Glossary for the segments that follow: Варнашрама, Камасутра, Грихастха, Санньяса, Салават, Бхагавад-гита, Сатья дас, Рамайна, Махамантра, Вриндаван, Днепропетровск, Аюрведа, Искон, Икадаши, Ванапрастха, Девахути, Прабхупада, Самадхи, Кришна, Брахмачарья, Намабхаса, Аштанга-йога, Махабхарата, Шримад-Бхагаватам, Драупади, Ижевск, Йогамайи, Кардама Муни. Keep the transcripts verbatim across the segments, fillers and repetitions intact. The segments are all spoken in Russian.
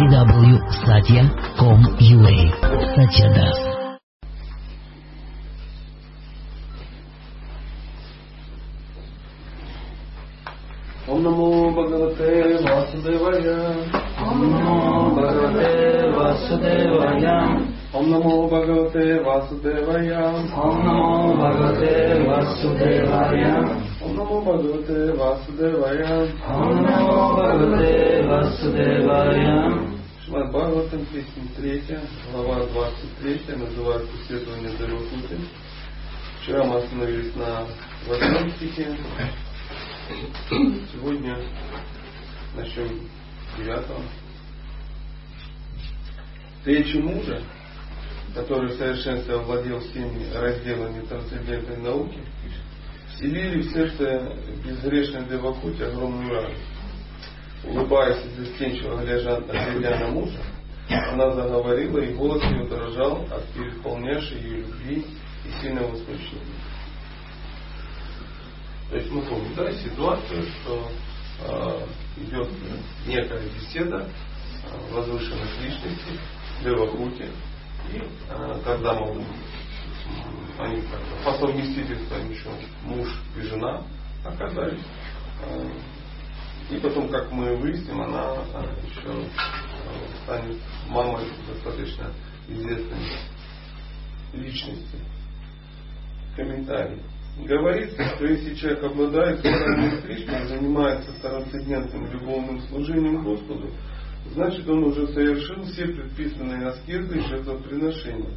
дабл ю дабл ю дабл ю точка сатья точка ком точка ю эй. Сатья дас. Ом намо Бхагавате Васудевая. Ом намо Бхагавате Васудевая. Ом намо Бхагавате Васудевая. Ом намо Бхагавате Васудевая. Ом намо Бхагавате Васудевая. Ом намо Бхагавате Васудевая. Шримад-Бхагаватам, тридцать третья, глава двадцать третья, называется «Исследование Девахути». Вчера мы остановились на восьмом стихе. Сегодня начнем с девятого. Речь мужа, который в совершенстве овладел всеми разделами трансцендентной науки, вселили в сердце безгрешной Девахути огромную радость. Улыбаясь и застенчиво глядя на мужа, она заговорила, и голос ее дрожал от переполнявшей ее любви и сильного смущения. То есть мы помним, да, ситуацию, что э, идет некая беседа э, возвышенных личностей, Девахути и э, Кардама Муни. Они по совместительству еще муж и жена оказались. И потом, как мы выясним, она еще станет мамой достаточно известной личности. Комментарий. Говорится, что если человек обладает сексуальной Кришной, занимается трансцендентным любовным служением Господу, значит он уже совершил все предписанные аскезы и жертвоприношения,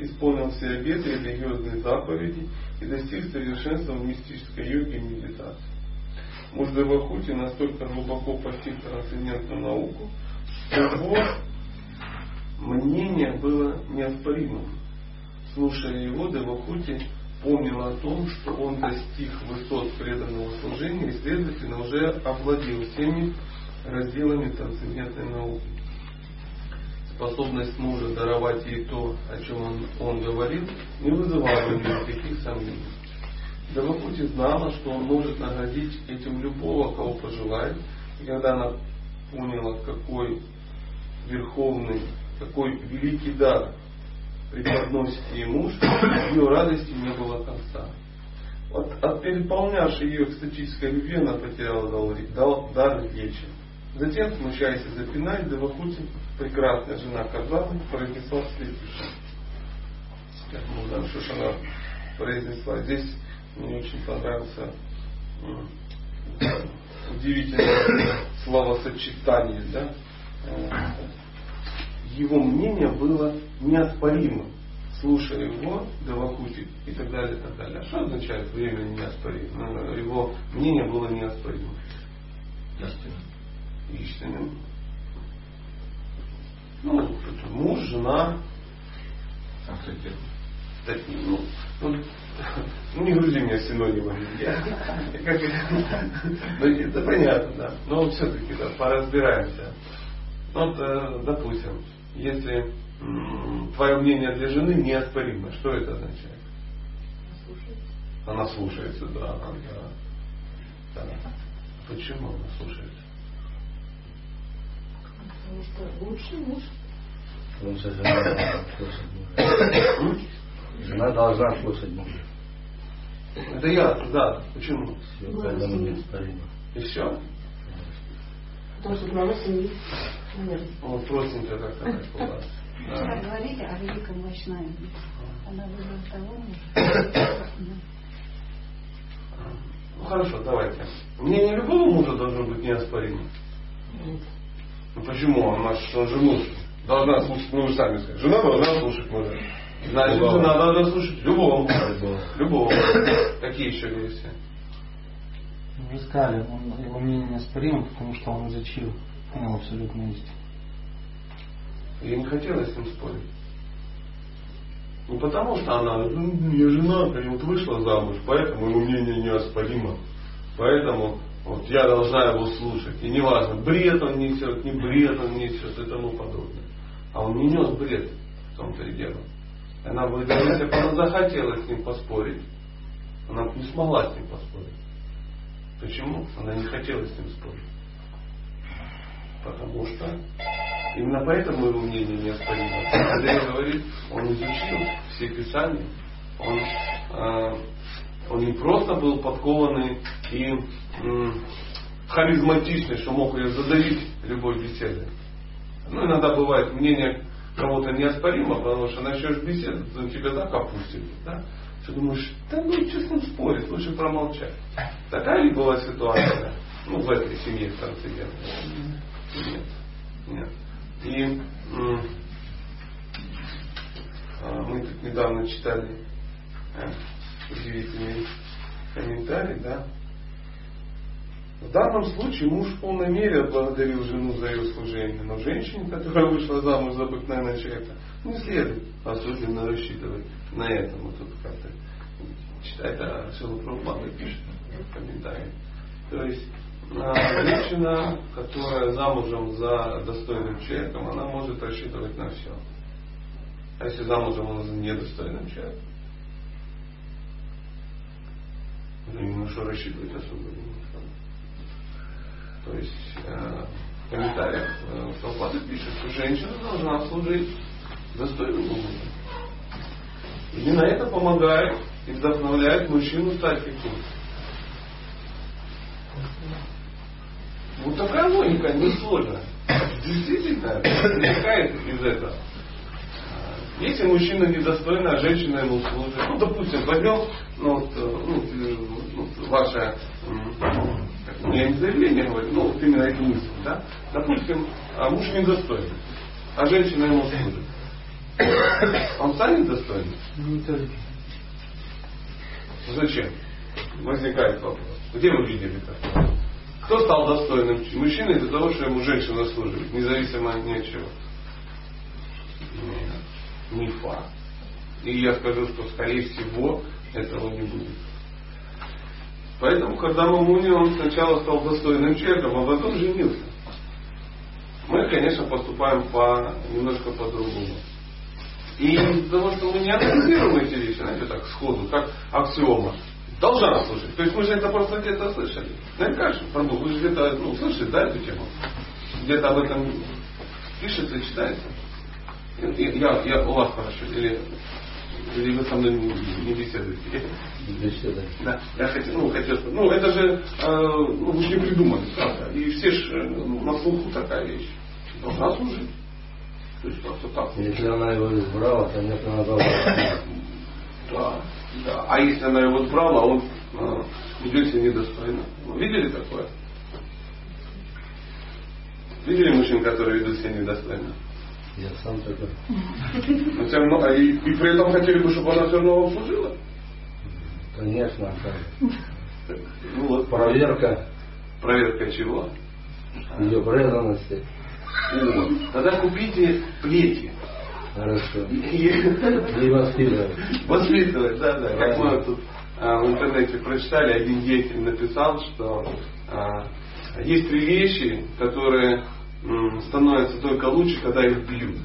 исполнил все обеты и религиозные заповеди и достиг совершенства в мистической йоге и медитации. Муж Девахути настолько глубоко постиг трансцендентную науку, что его мнение было неоспоримым. Слушая его, Девахути помнила о том, что он достиг высот преданного служения и, следовательно, уже овладел всеми разделами трансцендентной науки. Способность мужа даровать ей то, о чем он, он говорил, не вызывала никаких сомнений. Девахути знала, что он может наградить этим любого, кого пожелает, и когда она поняла, какой верховный, какой великий дар преподносит ей муж, ее радости не было конца. От, от переполнявшей ее экстатической любви она потеряла дар речи. Затем, смущаясь и запинаясь, Девахути, прекрасная жена Кардамы, произнесла следующее. Как мы узнаем, что она произнесла. Здесь мне очень понравился удивительное словосочетание. Да? Его мнение было неоспоримо. Слушая его, Девахути и так далее, и так далее. А что означает время неоспоримо? Его мнение было неоспоримо. Истинным. Ну, муж, жена, авторитет. Ну, ну, ну, не грузи меня синонимами. Это понятно, да. Но все-таки поразбираемся. Вот, допустим, если твое мнение для жены неоспоримо, что это означает? Она слушается. Она слушается, да. Почему она слушается? Потому что лучший муж. Потому что жена должна слушать мужа. Жена должна слушать мужа. Это ясно, да. Почему? Все, поэтому неоспоримо. И все? Потому что глава семьи. Вот простенькая такая была. Вчера говорили о великой мощной. Она выбрала того мужа. Ну хорошо, давайте. Мнение любого мужа должно быть неоспоримо. Нет. Почему? Она же муж. Должна слушать, ну вы сами сказали. Жена должна слушать мужа. Значит, любого. Жена должна слушать любого мужа. Любого. любого. Какие еще версии? Вы сказали, он, его мнение неоспоримо, потому что он изучил. Понял абсолютно истину. Ей не хотелось с ним спорить. Не потому что она, ну, ее жена, вот вышла замуж, поэтому его мнение неоспоримо. Поэтому вот я должна его слушать. И не важно, бред он несет, не бред он несет и тому подобное. А он не нес бред в том-то и дело. Она бы, если бы она захотела с ним поспорить, она бы не смогла с ним поспорить. Почему? Она не хотела с ним спорить. Потому что Именно поэтому его мнение неоспоримо. Когда я говорю, он изучил все писания, он, э, он не просто был подкованный и э, харизматичный, что мог ее задавить любой беседой. Ну, иногда бывает мнение кого-то неоспоримо, потому что начнешь беседу, он тебя так опустит, да? Ты думаешь, да ну что с ним спорить, лучше промолчать. Такая ли была ситуация? Ну, в этой семье, в конце лет. Нет. Нет. И м- а, мы тут недавно читали э, удивительный комментарий, да? В данном случае муж в полной мере отблагодарил жену за ее служение, но женщине, которая вышла замуж за обыкновенного человека, не следует особенно рассчитывать на это. Вот тут как-то читает, а все Прабхупада пишет в комментарии. То есть женщина, которая замужем за достойным человеком, она может рассчитывать на все. А если замужем она за недостойным человеком? Ну и на что рассчитывать особо? То есть э, в комментариях э, Прабхупада пишет, что женщина должна служить достойному мужу. Именно это помогает и вдохновляет мужчину стать каким. Вот такая логика несложная. Действительно, возникает из этого. Если мужчина недостойный, а женщина ему служит, ну, допустим, возьмем, ну, вот, ну, ваше, ну, я не заявление говорю, ну, вот именно эту мысль, да? Допустим, а муж недостойный, а женщина ему служит. Он станет достойным? Зачем? Возникает вопрос. Где вы видели это? Кто стал достойным мужчиной из-за того, что ему женщина служит, независимо от ничего? Нет, не факт. И я скажу, что скорее всего этого не будет. Поэтому Кардама Муни, он сначала стал достойным человеком, а потом женился. Мы, конечно, поступаем по, немножко по-другому. И из-за того, что мы не анализируем эти вещи, знаете, так сходу, как аксиома. Должна слушать. То есть мы же это просто где-то слышали. Наверняка же, вы же где-то, ну, слышали, да, эту тему? Где-то об этом пишется, читается. Я, я у вас хорошо, или, или вы со мной не, не беседуете? Не беседуете. Да. Я хотел, ну, хотел, ну, это же, э, ну, вы же не придумали, правда? И все же, ну, на слуху такая вещь. Должна слушать. То есть просто так. Если она его избрала, то нет, она должна. Да. Да. А если она его сбрала, он э, ведет себя недостойно. Вы видели такое? Видели мужчин, которые ведут себя недостойно? Я сам такой. Но все равно, и, и при этом хотели бы, чтобы она все равно вам служила? Конечно. Так, ну, вот. Проверка. Проверка чего? Ее преданности. Вот. Тогда купите плети. Хорошо. И воспитывать. Воспитывать, да, да. Как мы тут а, в интернете прочитали, один деятель написал, что а, есть три вещи, которые м, становятся только лучше, когда их бьют.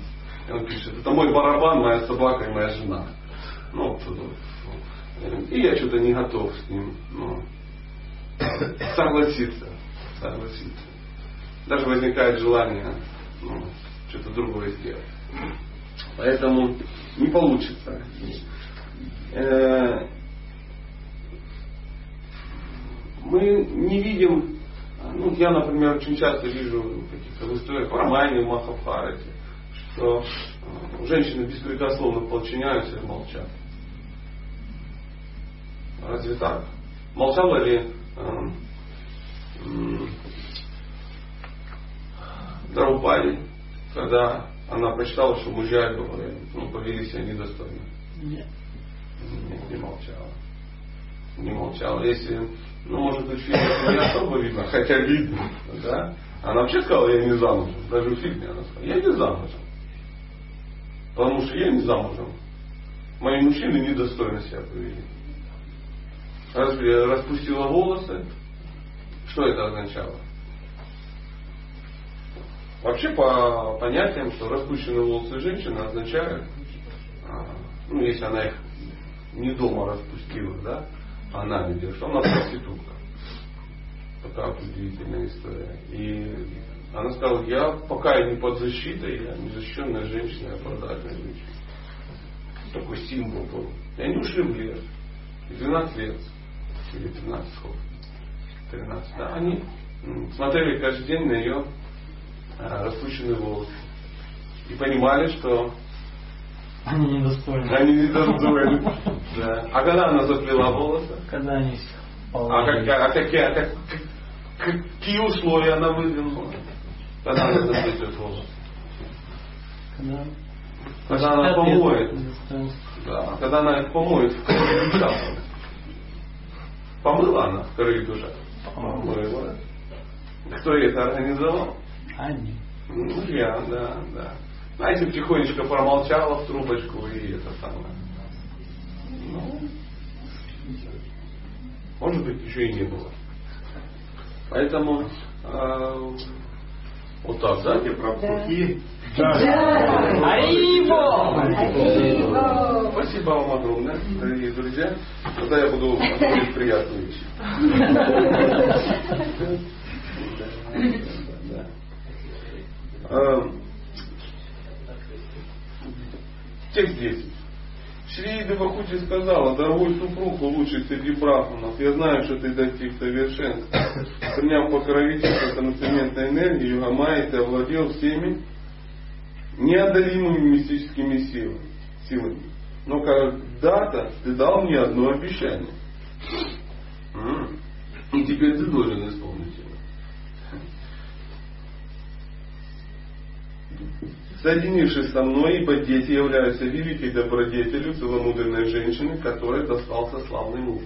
И он пишет, это мой барабан, моя собака и моя жена. Ну, и я что-то не готов с ним, ну, согласиться. Согласиться. Даже возникает желание, ну, что-то другое сделать. Поэтому не получится. Мы не видим, ну, я, например, очень часто вижу каких-то в историях в Рамайне, в Махабхарате, что женщины беспрекословно подчиняются и молчат. Разве так? Молчала ли Драупади, когда она прочитала, что мужья говорили, ну, повели себя недостойно. Нет. Нет, не молчала. Не молчала. Если, ну, может быть, в фильме не особо видно, хотя видно, да? Она вообще сказала, я не замужем. Даже в фильме она сказала, я не замужем. Потому что я не замужем. Мои мужчины недостойно себя повели. Разве распустила волосы? Что это означало? Вообще по понятиям, что распущенные волосы женщины означают, ну, если она их не дома распустила, да, она видит, что она проститутка. Такая удивительная история. И Она сказала, я пока я не под защитой, я не защищенная женщина, я продажная женщина. Такой символ был. И они ушли в лес. двенадцать лет. Или тринадцать сколько? тринадцать, да. Они смотрели каждый день на ее а, распущенные волосы. И понимали, что они недостойны. Они недостойны. Да. А когда она заплела волосы? Когда они а, как, а, какие, а как, какие условия она выдвинула? Когда она заплетет волосы? Когда? Когда она помоет. Да. Когда она их помоет в коры душа. Помыла она в коры душа? Помыла. Кто это организовал? Они. Ну я, да, да. Знаете, тихонечко промолчала в трубочку и это самое. Ну, может быть, еще и не было. Поэтому э, вот так, да? Прабхупаде. Да. Ариво! Спасибо вам огромное, дорогие друзья. Тогда я буду говорить приятные вещи. Текст десять. Шри Девахути сказала: дорогой супруг, лучший среди брахманов, я знаю, что ты достиг совершенства. Приняв покровительство трансцендентной энергии Йогамайи, ты овладел всеми неодолимыми мистическими силами. Но когда-то ты дал мне одно обещание. И теперь ты должен исполнить его. Соединившись со мной, ибо дети являются великой добродетелью целомудренной женщины, которой достался славный муж.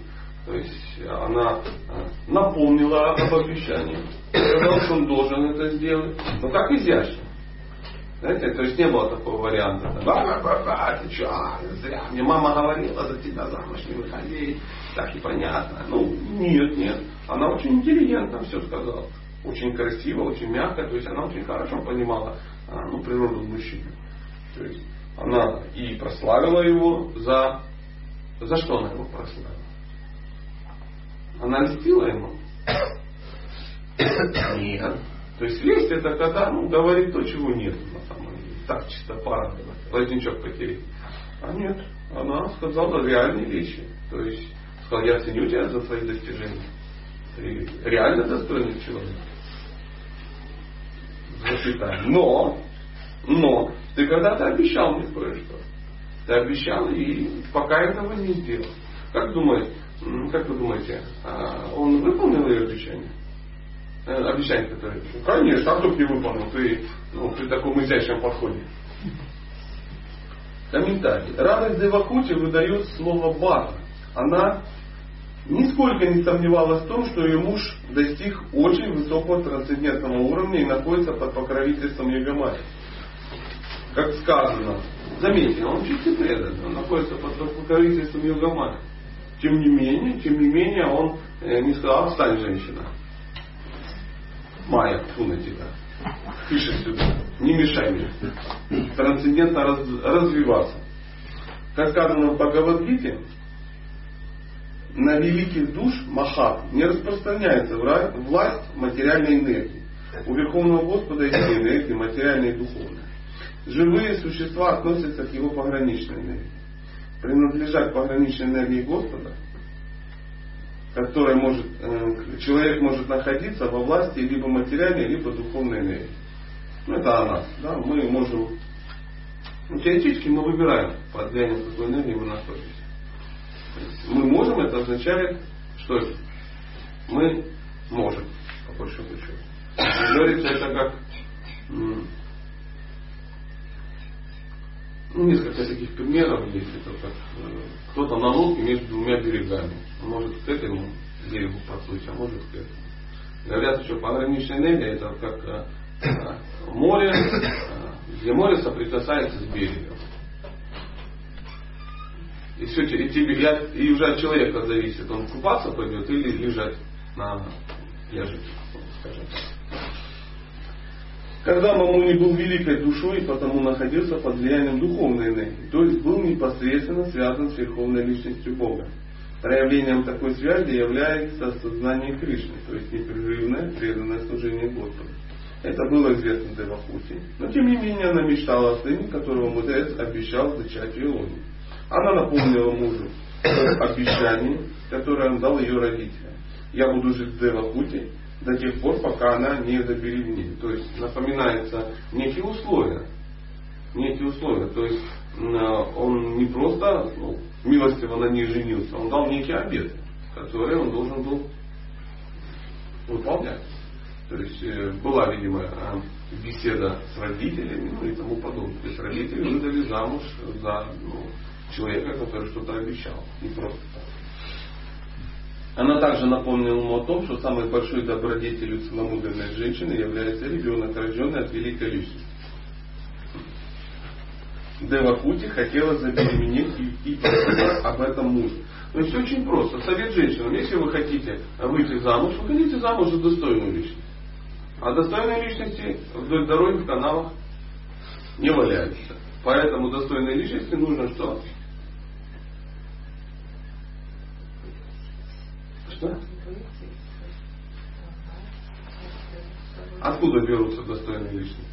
То есть она напомнила об обещании. Сказала, что он должен это сделать. Но как изящно. Знаете, то есть не было такого варианта. Ба-ба-ба, ты что, зря. Мне мама говорила, за тебя замуж не выходи. Так непонятно. Ну, нет, нет. Она очень интеллигентно все сказала. Очень красиво, очень мягко. То есть она очень хорошо понимала ну, природу мужчины. То есть она и прославила его за... За что она его прославила? Она льстила ему? Нет. То есть лесть это когда ну, говорит то, чего нет на самом деле. Так чисто пара. Лазничок потерять. А нет. Она сказала реальные вещи. То есть сказала, я ценю тебя за свои достижения. Ты реально достойный человек. Но, но, ты когда-то обещал мне кое-что. Ты обещал и пока этого не сделал. Как думаете, как вы думаете, он выполнил ее обещание? Обещание, которое... Конечно, а кто не выполнил при, ну, при таком изящном подходе? Комментарий. Радость Девахути выдает слово «бара». Она нисколько не сомневалась в том, что ее муж достиг очень высокого трансцендентного уровня и находится под покровительством Йогамайи. Как сказано, заметьте, он чистый преданный, он находится под покровительством Йогамайи. Тем не менее, тем не менее, он не сказал, встань, женщина. Майя, тьфу на тебя. Пиши сюда, не мешай мне. Трансцендентно раз, развиваться. Как сказано в Бхагавад-гите, на великих душ Махаб не распространяется власть материальной энергии. У Верховного Господа есть энергии материальная и духовная. Живые существа относятся к его пограничной энергии. Принадлежать пограничной энергии Господа, которой может, э, человек может находиться во власти либо материальной, либо духовной энергии. Ну, это о нас. Да? Мы можем... Ну, теоретически мы выбираем, под влиянием какой энергии мы находимся. Мы можем, это означает, что мы можем, по большому счету. Говорится, это как ну, несколько таких примеров есть. Это как кто-то на лодке между двумя берегами. Может к этому берегу подплыть, а может к этому. Говорят, что пограничная энергия это как море, где море соприкасается с берегом. И все, и тебе от, и уже от человека зависит, он купаться пойдет или лежать на пляже, скажем. Кардама Муни был великой душой, потому находился под влиянием духовной энергии, то есть был непосредственно связан с Верховной Личностью Бога. Проявлением такой связи является сознание Кришны, то есть непрерывное преданное служение Господу. Это было известно Девахути, но тем не менее она мечтала о сыне, которого мудрец обещал зачать ее луне. Она напомнила мужу обещание, которое он дал ее родителям. Я буду жить в Девахути до тех пор, пока она не забеременеет. То есть напоминаются некие условия. Некие условия. То есть он не просто ну, милостиво на ней женился, он дал некий обет, который он должен был выполнять. То есть была, видимо, беседа с родителями, ну и тому подобное. То есть родители выдали замуж за ну, человека, который что-то обещал. Не просто так. Она также напомнила ему о том, что самой большой добродетелью целомудренной женщины является ребенок, рожденный от великой личности. Девахути хотела забеременеть и попросила об этом мужа. То есть очень просто. Совет женщинам. Если вы хотите выйти замуж, выходите замуж за достойную личность. А достойные личности вдоль дороги в каналах не валяются. Поэтому достойной личности нужно что? Что? Откуда берутся достойные личности?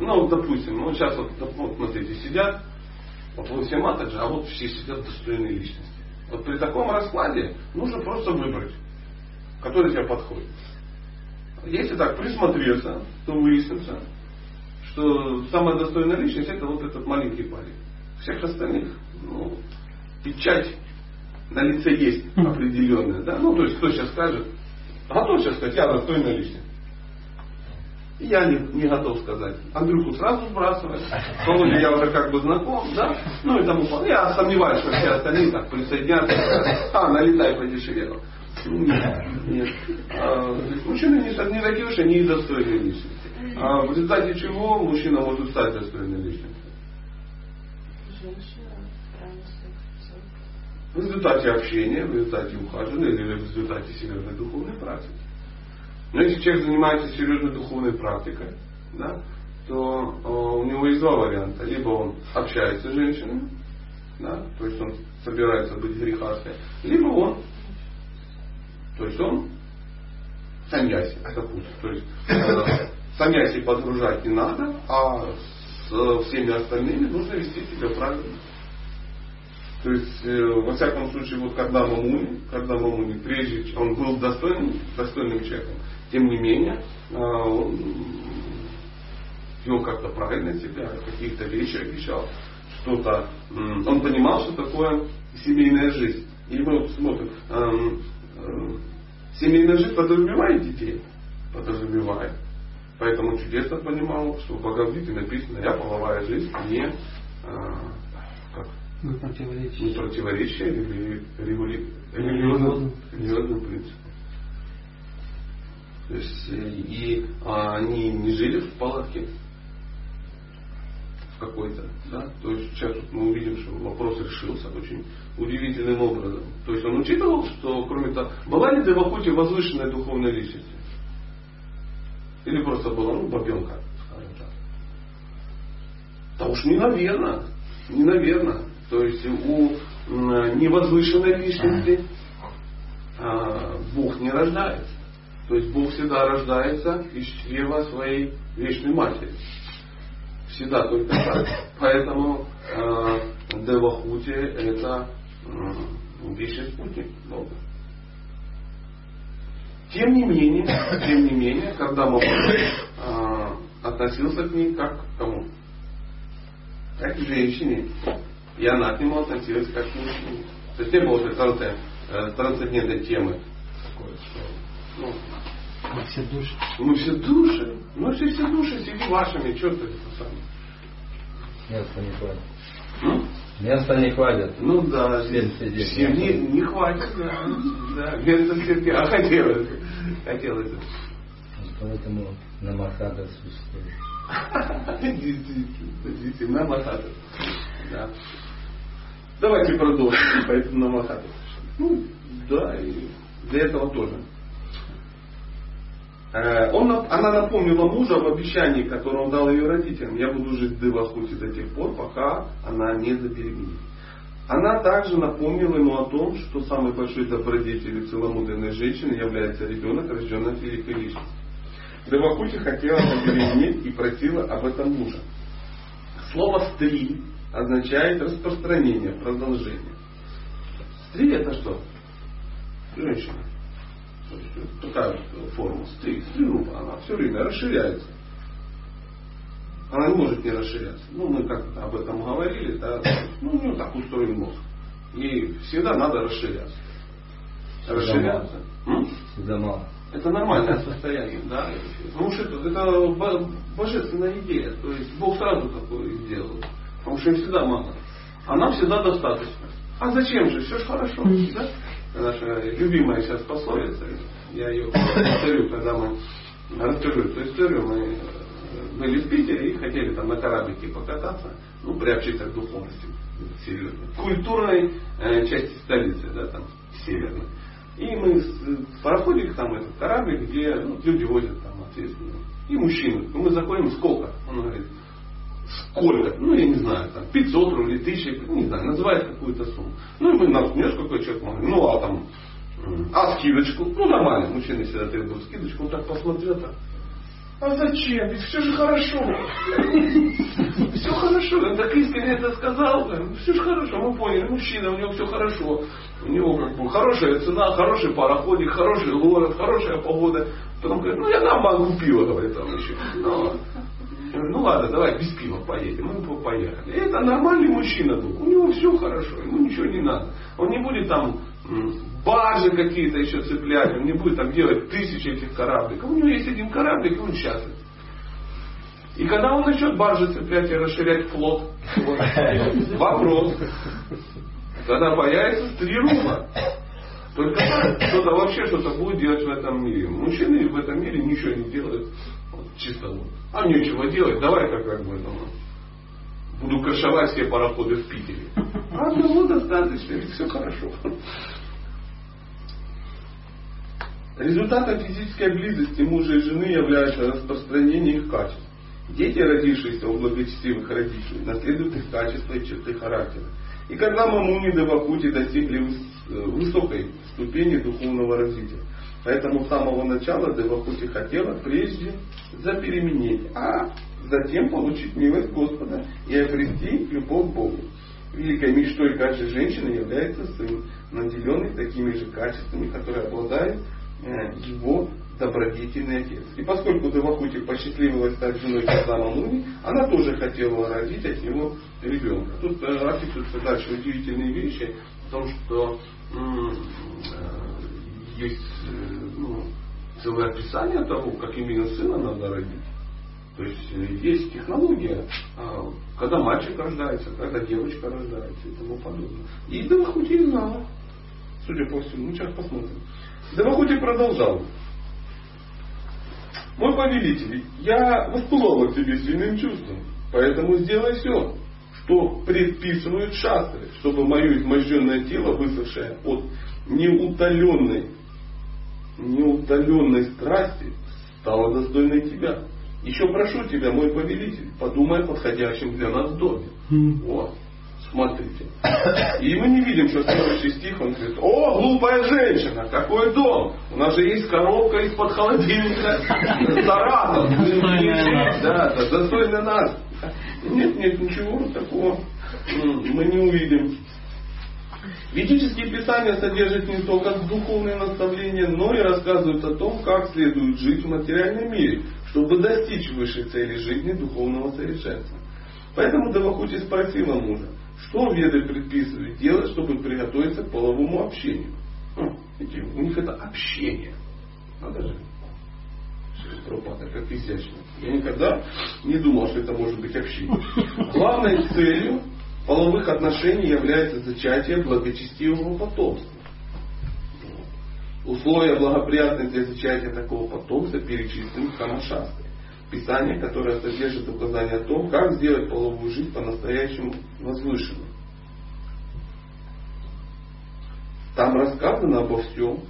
Ну, допустим, вот сейчас вот, вот смотрите, сидят, вот вы все матаджи, а вот все сидят достойные личности. Вот при таком раскладе нужно просто выбрать, который тебе подходит. Если так присмотреться, то выяснится, что самая достойная личность — это вот этот маленький парень. Всех остальных, ну, печать на лице есть определенная, да? Ну, то есть, кто сейчас скажет, готов сейчас сказать, я достойная личность. И я не, не готов сказать. Андрюху сразу сбрасывать, Володя я уже как бы знаком, да? Ну и тому подобное. Я сомневаюсь, что все остальные так присоединятся. А, налетай подешевело. Нет, нет. А, мужчины не, не такие уж они и достойные личности. А в результате чего мужчина может стать достойной личностью? В результате общения, в результате ухаживания или в результате серьезной духовной практики. Но если человек занимается серьезной духовной практикой, да, то э, у него есть два варианта. Либо он общается с женщинами, да, то есть он собирается быть грихастхой, либо он, то есть он саньяси, это путь. То есть э, саньяси подгружать не надо, а с э, всеми остальными нужно вести себя правильно. То есть, э, во всяком случае, вот Кардама Муни, Кардама Муни, прежде он был достойным, достойным человеком, тем не менее, э, он вел как-то правильно себя, каких-то вещи обещал, что-то. Э, он понимал, что такое семейная жизнь. И мы смотрим, э, э, семейная жизнь подразумевает детей, подразумевает. Поэтому чудесно понимал, что в Бхагавад-гите написано, я половая жизнь не... Э, как? Не противоречие, противоречие рели... рели... религиозному религиозному принципу. То есть и а, они не жили в палатке в какой-то, да? То есть сейчас вот мы увидим, что вопрос решился очень удивительным образом. То есть он учитывал, что кроме того, была ли Девахути возвышенная духовная личность? Или просто была, ну, бабенка, скажем так. Да уж не наверное. Не наверное. То есть у невозвышенной личности Бог не рождается. То есть Бог всегда рождается из чрева своей вечной матери. Всегда только так. Поэтому Девахути — это вечный спутник Бога. Тем не менее, тем не менее, когда Бог относился к ней как к кому? Как к женщине. И она к нему относилась как к мужчине. То есть не было уже трансцендентной темы. Ну, мы все души. Мы все души. Ну все, все души, сиди вашими. Что ты сами? Места не хватит. М? Места не хватит. Ну да. Всем не, не хватит. Да. Да. Место в сердце. А хотелось. Хотелось. Поэтому Намабхаса существует. Действительно, Намабхаса. Да. Давайте продолжим по этому Намабхаса. Ну, да, и для этого тоже. Он, она напомнила мужу об обещании, которое он дал ее родителям. Я буду жить в Девахути до тех пор, пока она не забеременеет. Она также напомнила ему о том, что самой большой добродетелью целомудренной женщины является ребенок, рожденный от великой личности. Девахути хотела забеременеть и просила об этом мужа. Слово «стри» означает распространение, продолжение. «Стри» — это что? Женщина. Такая форма «стри», «стри-рупа», она все время расширяется. Она не может не расширяться. Ну, мы как-то об этом говорили, да? Ну, у нее так устроен мозг. И всегда надо расширяться. Расширяться. Всегда мало. Это нормальное состояние, да? Потому что это, это божественная идея. То есть Бог сразу такое сделал. Потому что им всегда мало. А нам всегда достаточно. А зачем же? Все же хорошо. Да? Наша любимая сейчас пословица. Я ее повторю, когда мы расскажу эту историю. Мы были в Питере и хотели там на кораблике покататься. Ну, приобщиться к духовности. Серьезно. Культурной э, части столицы, да, там, северной. И мы проходили там этот корабль, где ну, люди возят там ответственно. И мужчины. Ну, мы заходим сколько? Он говорит, сколько? Ну, я не знаю, там, пятьсот рублей, тысяча, не знаю, называет какую-то сумму. Ну, и мы нам смеешь какой человек, мы говорим, ну, а там, а скидочку? Ну, нормально, мужчины всегда требуют скидочку, он так посмотрел, так. А зачем? Ведь все же хорошо. Все хорошо. Я так искренне это сказал. Все же хорошо. Мы поняли. Мужчина, у него все хорошо. У него как бы хорошая цена, хороший пароходик, хороший город, хорошая погода. Потом говорит, ну я там могу пиво, говорит, там еще. Но... Ну ладно, давай без пива поедем. Мы поехали. Это нормальный мужчина был. У него все хорошо. Ему ничего не надо. Он не будет там... баржи какие-то еще цеплять, он не будет там делать тысячи этих корабликов. У него есть один кораблик, и он счастлив. И когда он начнет баржи цеплять и расширять флот, вопрос. Когда появится стрирума, только кто-то вообще что-то будет делать в этом мире. Мужчины в этом мире ничего не делают. Вот, чисто вот. А нечего делать, давай-ка как бы там. Буду крышевать все пароходы в Питере. А одного достаточно, ведь все хорошо. Результатом физической близости мужа и жены является распространение их качеств. Дети, родившиеся у благочестивых родителей, наследуют их качества и черты характера. И Кардама Муни и Девахути достигли высокой ступени духовного развития. Поэтому с самого начала Девахути хотела прежде забеременеть, а затем получить милость Господа и обрести любовь к Богу. Великой мечтой каждой женщины является сын, наделенный такими же качествами, которые обладает его добродетельный отец. И поскольку Девахути посчастливилась стать женой Кардама Муни, она тоже хотела родить от него ребенка. Тут описываются дальше удивительные вещи о том, что м- м- есть ну, целое описание того, как именно сына надо родить. То есть есть технология, когда мальчик рождается, когда девочка рождается и тому подобное. И Девахути знала. Судя по всему, ну сейчас посмотрим. Девахути продолжал. Мой повелитель, я воспылала к тебе сильным чувством, поэтому сделай все, что предписывают шастры, чтобы мое изможденное тело, высохшее от неутоленной, неутоленной страсти, стало достойной тебя. Еще прошу тебя, мой повелитель, подумай о подходящем для нас доме. Вот. Смотрите. И мы не видим, что следующий стих, он говорит, о, глупая женщина, какой дом? У нас же есть коробка из-под холодильника. Саратов. Да, да, достойно нас. Нет, нет, ничего такого мы не увидим. Ведические писания содержат не только духовные наставления, но и рассказывают о том, как следует жить в материальном мире, чтобы достичь высшей цели жизни духовного совершенства. Поэтому Девахути спросила мужа, что веды предписывают делать, чтобы приготовиться к половому общению? Ну, видите, у них это общение. Надо же. Прабхупада, как изящно. Я никогда не думал, что это может быть общение. Главной целью половых отношений является зачатие благочестивого потомства. Условия благоприятны для зачатия такого потомства перечислены в Хамашастре. Писание, которое содержит указание о том, как сделать половую жизнь по-настоящему возвышенной. Там рассказано обо всем,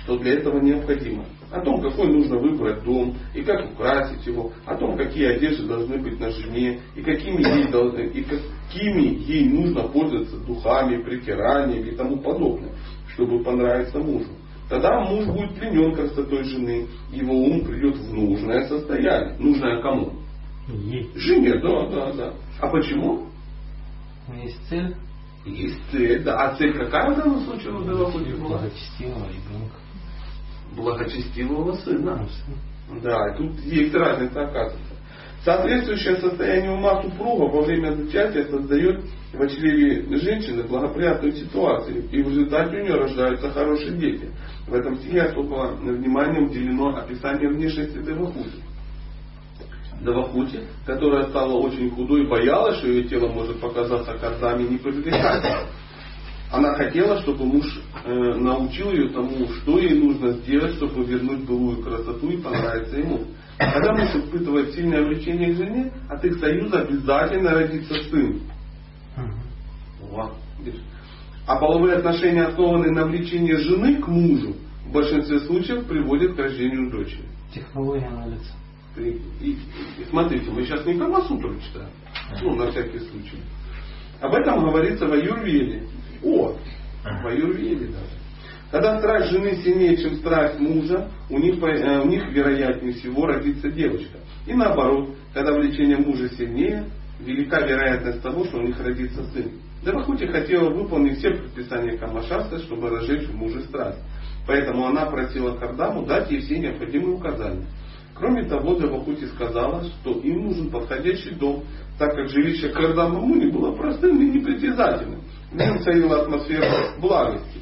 что для этого необходимо. О том, какой нужно выбрать дом, и как украсить его, о том, какие одежды должны быть на жене, и какими ей, должны, и какими ей нужно пользоваться духами, притираниями и тому подобное, чтобы понравиться мужу. Тогда муж будет пленен красотой жены, его ум придет в нужное состояние. Нужное кому? Есть. Жене, да, да, да. А почему? Есть цель. Есть цель, да. А цель какая в данном случае у Девахути была? Благочестивого ребенка. Благочестивого сына. Да, и тут есть разница, оказывается. Соответствующее состояние ума супруга во время зачатия создает в чреве женщины благоприятную ситуацию, и в результате у нее рождаются хорошие дети. В этом стихе особо вниманием уделено описание внешности Девахути. Девахути, которая стала очень худой и боялась, что ее тело может показаться кардами непривлекательным. Она хотела, чтобы муж э, научил ее тому, что ей нужно сделать, чтобы вернуть былую красоту и понравиться ему. Когда муж испытывает сильное влечение к жене, от их союза обязательно родится сын. А половые отношения, основанные на влечении жены к мужу, в большинстве случаев приводят к рождению дочери. Технология анализа. И, и, и смотрите, мы сейчас не Камасутру читаем. Ну, на всякий случай. Об этом говорится в Аюрведе. О, в Аюрведе даже. Когда страсть жены сильнее, чем страсть мужа, у них, э, у них вероятнее всего родится девочка. И наоборот, когда влечение мужа сильнее, велика вероятность того, что у них родится сын. Девахути хотела выполнить все предписания Камашасты, чтобы разжечь в муже страсть. Поэтому она просила Кардаму дать ей все необходимые указания. Кроме того, Девахути сказала, что им нужен подходящий дом, так как жилище Кардама Муни было простым и непритязательным. В нем царила атмосфера благости.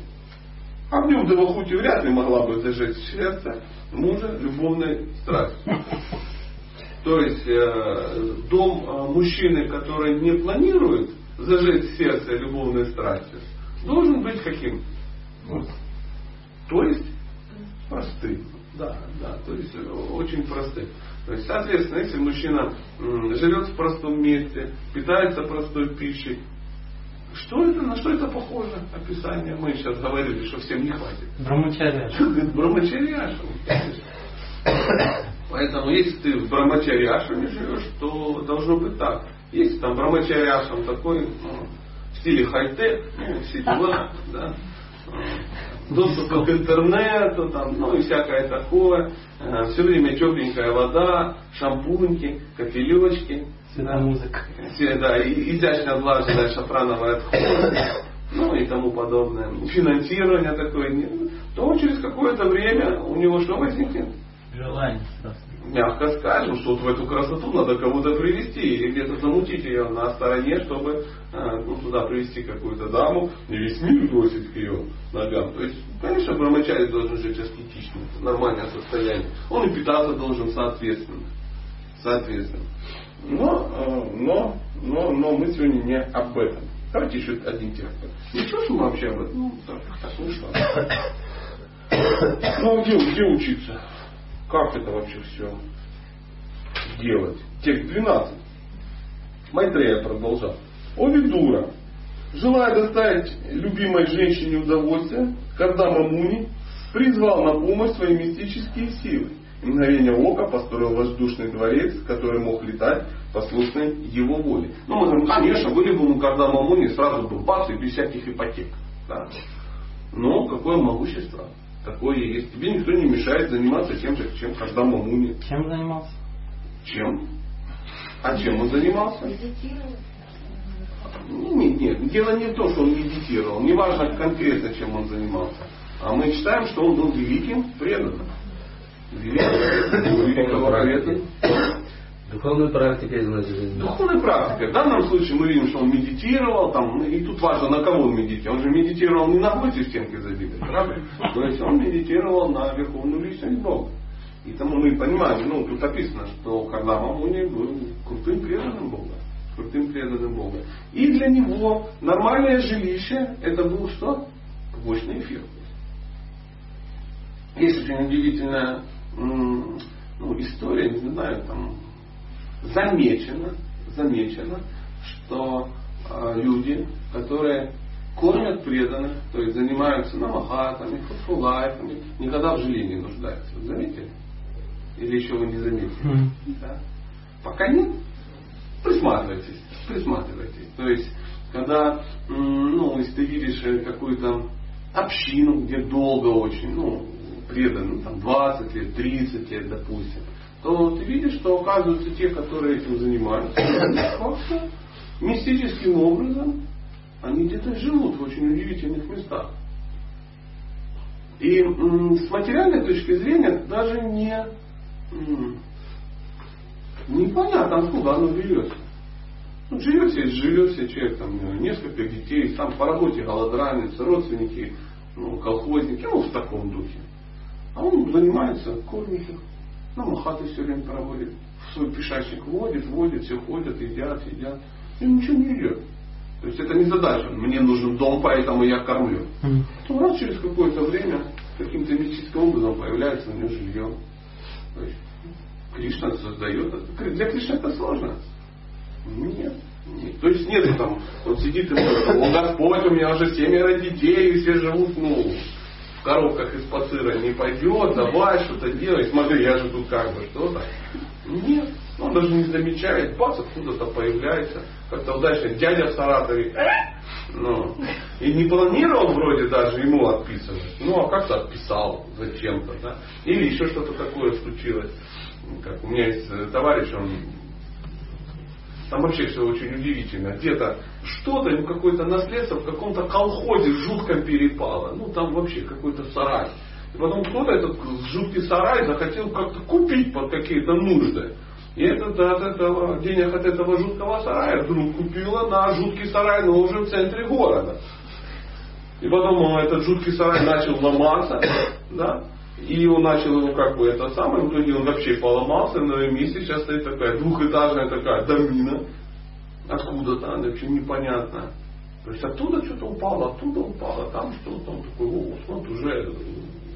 А в нем Девахути вряд ли могла бы зажечь сердце мужа любовной страстью. То есть э, дом э, мужчины, который не планирует зажечь сердце любовной страстью, должен быть каким? Вот. То есть простым. Да, да, то есть очень простым. То есть, соответственно, если мужчина э, живет в простом месте, питается простой пищей, что это? На что это похоже? Описание. Мы сейчас говорили, что всем не хватит. Брахмачарья. Брахмачарья. Поэтому, если ты в Брахмачарьяшами живешь, то должно быть так. Если там Брахмачарьяшам такой, ну, в стиле хай-тек, ну, все дела, да, доступ к интернету, там, ну и всякое такое, все время тепленькая вода, шампуньки, кофелечки. Всегда музыка. Все, да, изящно отлаженная шафрановая отхода, ну и тому подобное. Финансирование такое. То через какое-то время у него что возникнет? Желание. Мягко скажем, что вот в эту красоту надо кого-то привести или где-то замутить ее на стороне, чтобы ну, туда привести какую-то даму и весь мир бросить к ее ногам. То есть, конечно, Брахмачарья должен жить аскетично, нормальное состояние. Он и питаться должен соответственно. Соответственно. Но, но, но, но мы сегодня не об этом. Давайте еще один текст. Ничего, что мы вообще об этом? Ну, так, так вышло. Ну, где, где учиться? Как это вообще все делать? Текст двенадцать. Майтрея продолжал. О Видура, желая доставить любимой женщине удовольствие, Кардама Муни призвал на помощь свои мистические силы. В мгновение ока построил воздушный дворец, который мог летать послушной его воле. Ну, мы говорим, конечно, были бы мы Кардама Муни, сразу бы бац, и без всяких ипотек. Да. Но какое могущество, такое есть. Тебе никто не мешает заниматься тем же, чем Кардама Муни. Чем занимался? Чем? А чем он занимался? Медитировал. Нет, нет, дело не в том, что он медитировал. Неважно конкретно, чем он занимался. А мы считаем, что он был великим преданным. Духовная практика изложили. Духовная практика. В данном случае мы видим, что он медитировал, там, и тут важно, на кого он медитировал. Он же медитировал не на плоти стенки забитой, правда? То есть он медитировал на верховную личность Бога. И тому мы понимаем, ну тут описано, что Кардама Муни был крутым преданным Бога. Крутым преданным Бога. И для него нормальное жилище это был что? Побочный эфир. Есть очень удивительная ну, история, не знаю, там замечено, замечено, что э, люди, которые кормят преданных, то есть занимаются намахатами, футфулайфами, никогда в жилье не нуждаются. Вы заметили? Или еще вы не заметили? Mm-hmm. Да? Пока нет? Присматривайтесь, присматривайтесь. То есть, когда ну, если ты видишь какую-то общину, где долго очень, ну, предан, там, двадцать лет, тридцать лет, допустим, то ты видишь, что оказываются те, которые этим занимаются, как-то мистическим образом они где-то живут в очень удивительных местах. И м- с материальной точки зрения даже не м- непонятно, откуда оно берется. Ну, живет себе, живет себе человек, там, несколько детей, сам по работе голодранец, родственники, ну, колхозники, ну, в таком духе. А он занимается, кормит их, на махаты все время проводит, в свой пешачник водит, водит, все ходят, едят, едят, и ничего не идет. То есть это не задача, мне нужен дом, поэтому я кормлю. Mm. То раз через какое-то время каким-то мистическим образом появляется у него жилье. То есть Кришна создает. Для Кришны это сложно. Нет, нет. То есть нету там, он сидит и говорит, Господь, у меня уже семеро детей, и все живут, ну, в коробках из-под сыра не пойдет, давай что-то делай, смотри, я же тут как бы что-то. Нет, он даже не замечает, пас откуда-то появляется, как-то удачно, дядя в Саратове, ну, и не планировал вроде даже ему отписывать, ну, а как-то отписал зачем-то, да, или еще что-то такое случилось, как у меня есть товарищ, он там вообще все очень удивительно. Где-то что-то, ему какое-то наследство в каком-то колхозе жутко перепало. Ну, там вообще какой-то сарай. И потом кто-то этот жуткий сарай захотел как-то купить под какие-то нужды. И этот от этого, денег от этого жуткого сарая вдруг купила на жуткий сарай, но уже в центре города. И потом этот жуткий сарай начал ломаться, да? И он начал его как бы это самое, в итоге он вообще поломался, на его месте сейчас стоит такая двухэтажная такая домина, откуда-то, она вообще непонятная. То есть оттуда что-то упало, оттуда упало, там что-то, он такой, о, вот уже,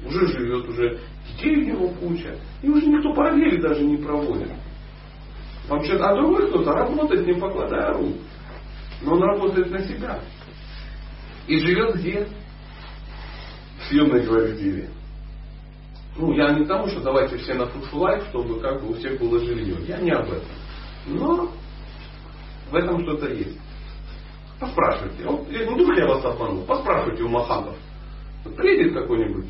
уже живет, уже детей у него куча, и уже никто параллели даже не проводит. Вообще, а другой кто-то работает, не покладая рук, но он работает на себя. И живет где? В съемной квартире. Ну, я не к тому, что давайте все на фушу-лайк, чтобы как бы у всех было жилье. Я не об этом. Но в этом что-то есть. Поспрашивайте. Вот, я не думаю, я вас обманул. Поспрашивайте у махантов. Приедет какой-нибудь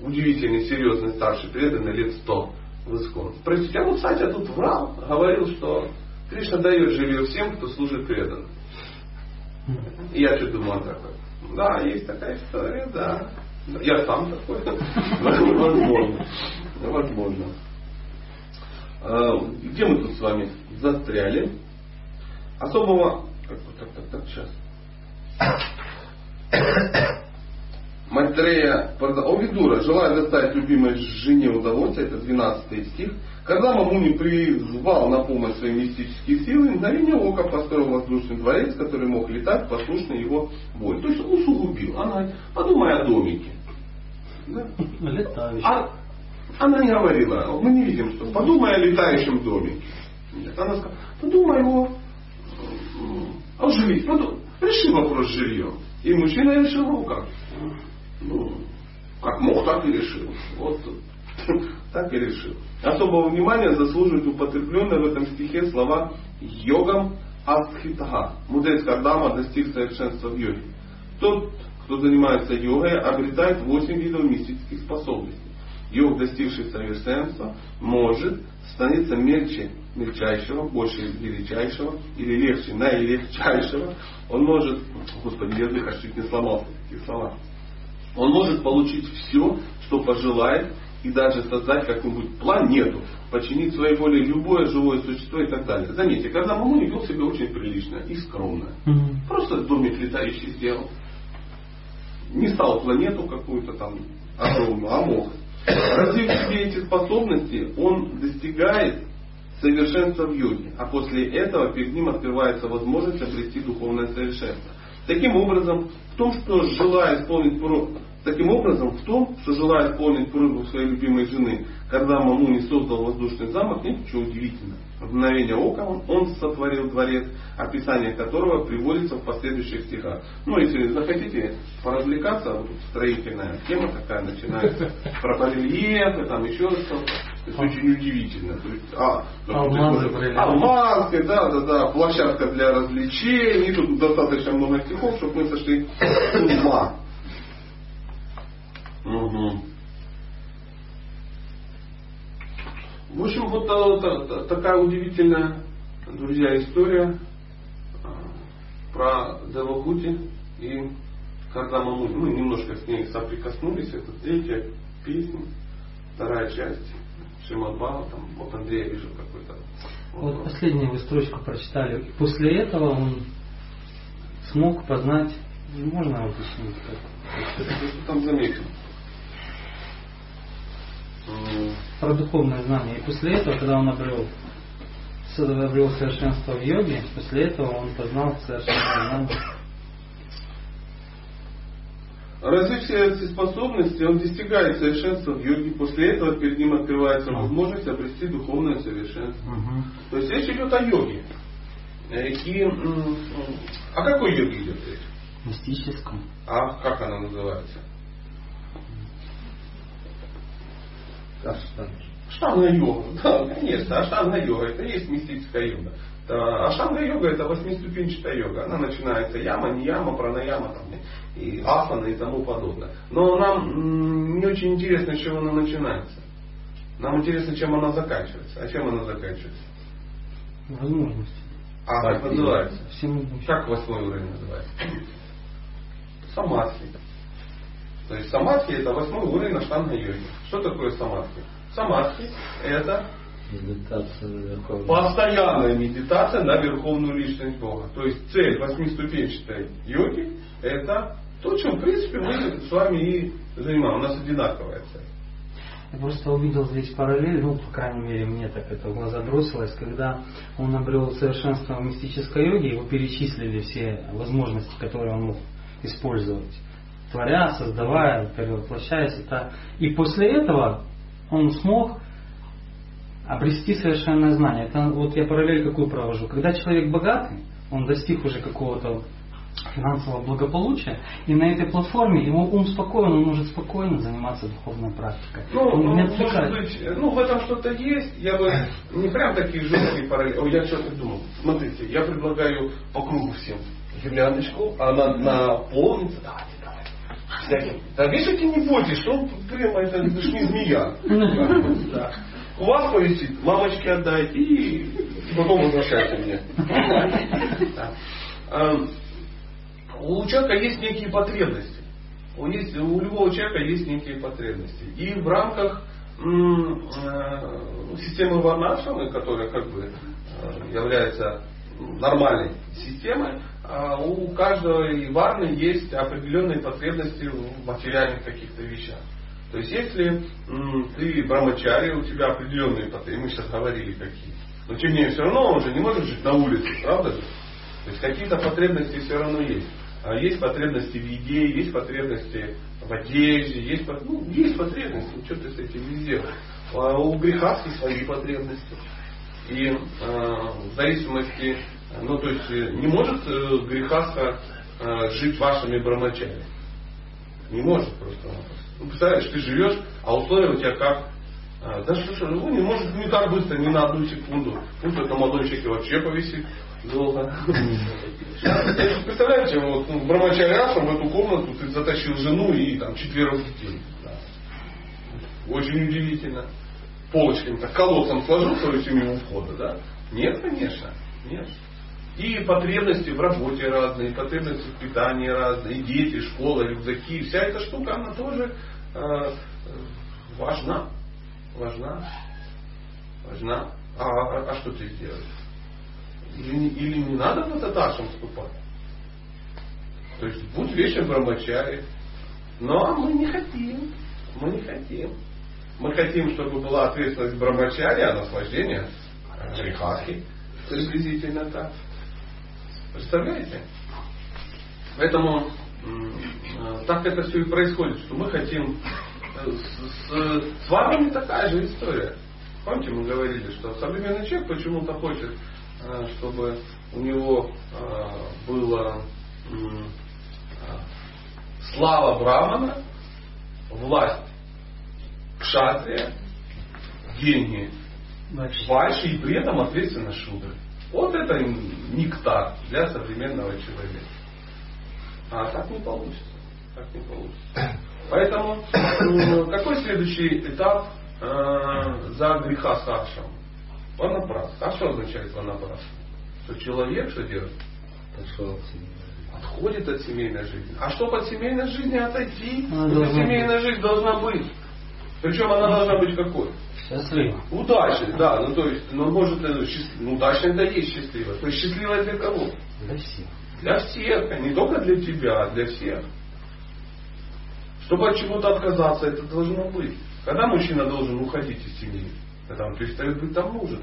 удивительный, серьезный, старший, преданный, лет сто в Искон. Спросите, а вот Сатья тут врал, говорил, что Кришна дает жилье всем, кто служит преданным. И я что думаю, такой. Да, есть такая история, да. Я сам такой. Возможно. Возможно. Где мы тут с вами застряли? Особого... Так, так, так, так, сейчас. Майтрея Овидура, желая доставить любимой жене удовольствие, это двенадцатый стих, Кардама Муни призвал на помощь свои мистические силы, мгновение ока построил воздушный дворец, который мог летать, послушный его воле. То есть усугубил. Она, подумай о домике. Да? А, она не говорила, мы не видим, что подумай о летающем домике. Нет, она сказала, подумай его о жилье. Подумай. Реши вопрос с жильем. И мужчина решил рука. Ну, как мог, так и решил. Вот так и решил. Особого внимания заслуживают употребленные в этом стихе слова йогам астхитага. Мудрец Кардама достиг совершенства в йоге. Тот, кто занимается йогой, обретает восемь видов мистических способностей. Йог, достигший совершенства, может становиться мельче мельчайшего, больше величайшего или легче наилегчайшего. Он может... Господи, язык аж чуть не сломался. Такие слова. Он может получить все, что пожелает, и даже создать какую-нибудь планету, подчинить своей воле любое живое существо и так далее. Заметьте, Кардама Муни вел себя очень прилично и скромно. Mm-hmm. Просто домик летающий сделал. Не стал планету какую-то там огромную, а мог. Развив себе эти способности, он достигает совершенства в йоге, а после этого перед ним открывается возможность обрести духовное совершенство. Таким образом, в том, что желая исполнить просьбу, таким образом, в том, что желая исполнить просьбу своей любимой жены, Кардама Муни создал воздушный замок, нет ничего удивительного. В мгновение ока он, он сотворил дворец, описание которого приводится в последующих стихах. Ну, если захотите поразвлекаться, вот тут строительная тема такая начинается, про барельефы, там еще что-то. Это очень удивительно. То есть, а, алмазы, алмазы, да, да, да, площадка для развлечений, тут достаточно много стихов, чтобы мы сошли с ума. Угу. В общем, вот а, та, такая удивительная, друзья, история а, про Девахути и Кардама Муни. Мы немножко с ней соприкоснулись. Это третья песня, вторая часть Шримад-Бхагаватам. Вот Андрей, я вижу какой-то. Вот, вот последнюю вы строчку прочитали. И после этого он смог познать. Можно уточнить? Что там заметил? Про духовное знание. И после этого, когда он обрел, обрел совершенство в йоге, после этого он познал совершенство Намбу. Развив все эти способности, он достигает совершенства в йоге. После этого перед ним открывается возможность обрести духовное совершенство. Угу. То есть речь идет о йоге. И, о какой йоге идет речь? Мистическом. А как она называется? Аштанга. Аштанга-йога. Да, конечно, аштанга-йога. Это и есть мистическая йога. Аштанга-йога — это восьмиступенчатая йога. Она начинается яма, не яма, пранаяма, там, и асана и тому подобное. Но нам не очень интересно, с чего она начинается. Нам интересно, чем она заканчивается. А чем она заканчивается? Возможности. А как называется? Как восьмой уровень называется? Самадхи. То есть самадхи — это восьмой уровень аштанга-йоги. Что такое самадхи? Самадхи — это медитация, постоянная медитация на верховную личность Бога. То есть цель восьмиступенчатой йоги — это то, чем в принципе мы с вами и занимаем. У нас одинаковая цель. Я просто увидел здесь параллель, ну, по крайней мере, мне так это в глаза бросилось, когда он обрел совершенство в мистической йоге, его перечислили все возможности, которые он мог использовать, творя, создавая, перевоплощаясь. Это... И после этого он смог обрести совершенное знание. Это вот я параллель какую провожу. Когда человек богатый, он достиг уже какого-то финансового благополучия, и на этой платформе его ум спокоен, он может спокойно заниматься духовной практикой. Ну, он не может быть, ну в этом что-то есть. Я бы не прям такие жесткие параллели. О, я что-то думал. Смотрите, я предлагаю по кругу всем гирляндочку, она наполнится. Давайте, давайте. Всякие. Да вешайте, не бойтесь, что прямо это же не змея. Да. У вас повисит, мамочки отдайте и потом возвращайте мне. У человека есть некие потребности. У любого человека есть некие потребности. И в рамках системы Варнашрамы, которая как бы является нормальной системой, у каждой варны есть определенные потребности в материальных каких-то вещах. То есть если ты брахмачарья, у тебя определенные потребности, мы сейчас говорили какие. Но тем не менее, все равно он же не может жить на улице, правда же? То есть какие-то потребности все равно есть. Есть потребности в еде, есть потребности в одежде, есть, ну, есть потребности, ну, что ты с этим не сделаешь. У Грихастхи свои потребности. И э, в зависимости, ну то есть не может Грихастха э, жить вашими брахмачарьями. Не может просто. Ну, представляешь, ты живешь, а условия у тебя как? А, да что, что, ну не может не так быстро, не на одну секунду. Пусть это мадончике вообще повисит долго. Представляете, вот в брахмачарье в эту комнату ты затащил жену и там четверых детей. Очень удивительно. Полочками так колодцем сложил свою семью у входа, да? Нет, конечно, нет. И потребности в работе разные, потребности в питании разные, и дети, школа, рюкзаки, вся эта штука, она тоже э, важна. Важна. Важна. А, а, а что ты сделаешь? Или, или не надо в таташам вступать? То есть будь вечер брахмачарьей. Но мы не хотим. Мы не хотим. Мы хотим, чтобы была ответственность брахмачарья, а наслаждение Грихастхи. Приблизительно так. Представляете? Поэтому так это все и происходит, что мы хотим. С, с, с вами такая же история. Помните, мы говорили, что современный человек почему-то хочет, чтобы у него была слава брамана, власть кшатрия, деньги вайши и при этом ответственность шудры. Вот это нектар для современного человека. А так не получится. Так не получится. Поэтому какой следующий этап э, за грихастха ашрам? Ванапрастха. А что означает ванапрастха? Что человек что делает? Отходит от семейной жизни. А чтобы от семейной жизни отойти, эта семейная жизнь должна быть. Причем она должна быть какой? Счастливой. Удачной, да. Ну то есть, ну может, ну, удачной да есть счастливая. То есть счастливая для кого? Для всех. Для всех, не только для тебя, а для всех. Чтобы от чего-то отказаться, это должно быть. Когда мужчина должен уходить из семьи? Когда он перестает быть там нужен.